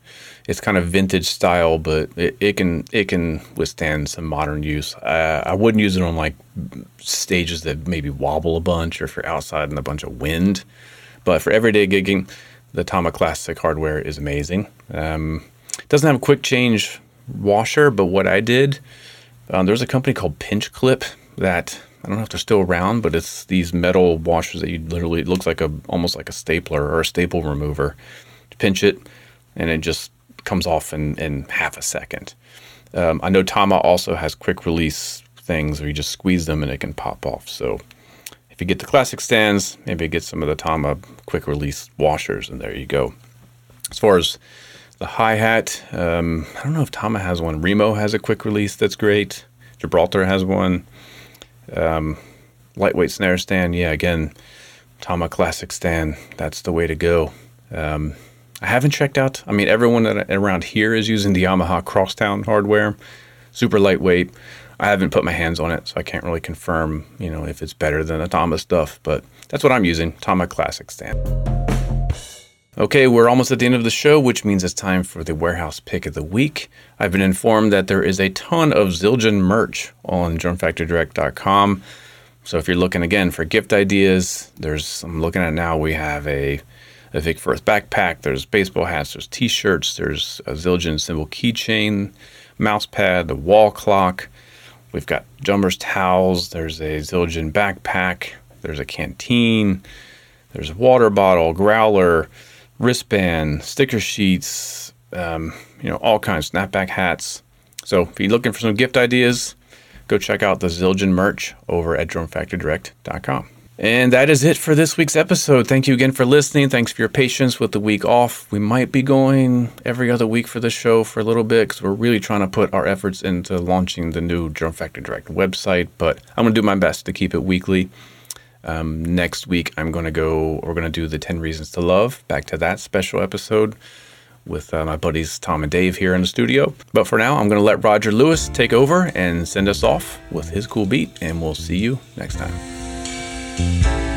It's kind of vintage style, but it, it can it can withstand some modern use. Uh, I wouldn't use it on like stages that maybe wobble a bunch or if you're outside in a bunch of wind. But for everyday gigging, the Tama Classic hardware is amazing. Um, it doesn't have a quick change washer, but what I did, um, there's a company called Pinch Clip that... I don't know if they're still around, but it's these metal washers that you literally, it looks like a, almost like a stapler or a staple remover. You pinch it, and it just comes off in, in half a second. Um, I know Tama also has quick release things where you just squeeze them and it can pop off. So if you get the classic stands, maybe get some of the Tama quick release washers, and there you go. As far as the hi-hat, um, I don't know if Tama has one. Remo has a quick release that's great. Gibraltar has one. Um, lightweight snare stand, yeah, again, Tama Classic stand, that's the way to go. Um, I haven't checked out, I mean, everyone that, around here is using the Yamaha Crosstown hardware, super lightweight. I haven't put my hands on it, so I can't really confirm, you know, if it's better than the Tama stuff, but that's what I'm using, Tama Classic stand. Okay, we're almost at the end of the show, which means it's time for the warehouse pick of the week. I've been informed that there is a ton of Zildjian merch on drum factory direct dot com. So if you're looking, again, for gift ideas, there's, I'm looking at now, we have a, a Vic Firth backpack, there's baseball hats, there's t-shirts, there's a Zildjian cymbal keychain, mouse pad, the wall clock. We've got drummer's towels, there's a Zildjian backpack, there's a canteen, there's a water bottle, growler, wristband, sticker sheets, um, you know, all kinds, snapback hats. So if you're looking for some gift ideas, go check out the Zildjian merch over at drum factory direct dot com. And that is it for this week's episode. Thank you again for listening. Thanks for your patience with the week off. We might be going every other week for the show for a little bit because we're really trying to put our efforts into launching the new Drum Factory Direct website, but I'm going to do my best to keep it weekly. Um, next week, I'm going to go, we're going to do the ten reasons to love, back to that special episode with uh, my buddies Tom and Dave here in the studio. But for now, I'm going to let Roger Lewis take over and send us off with his cool beat, and we'll see you next time.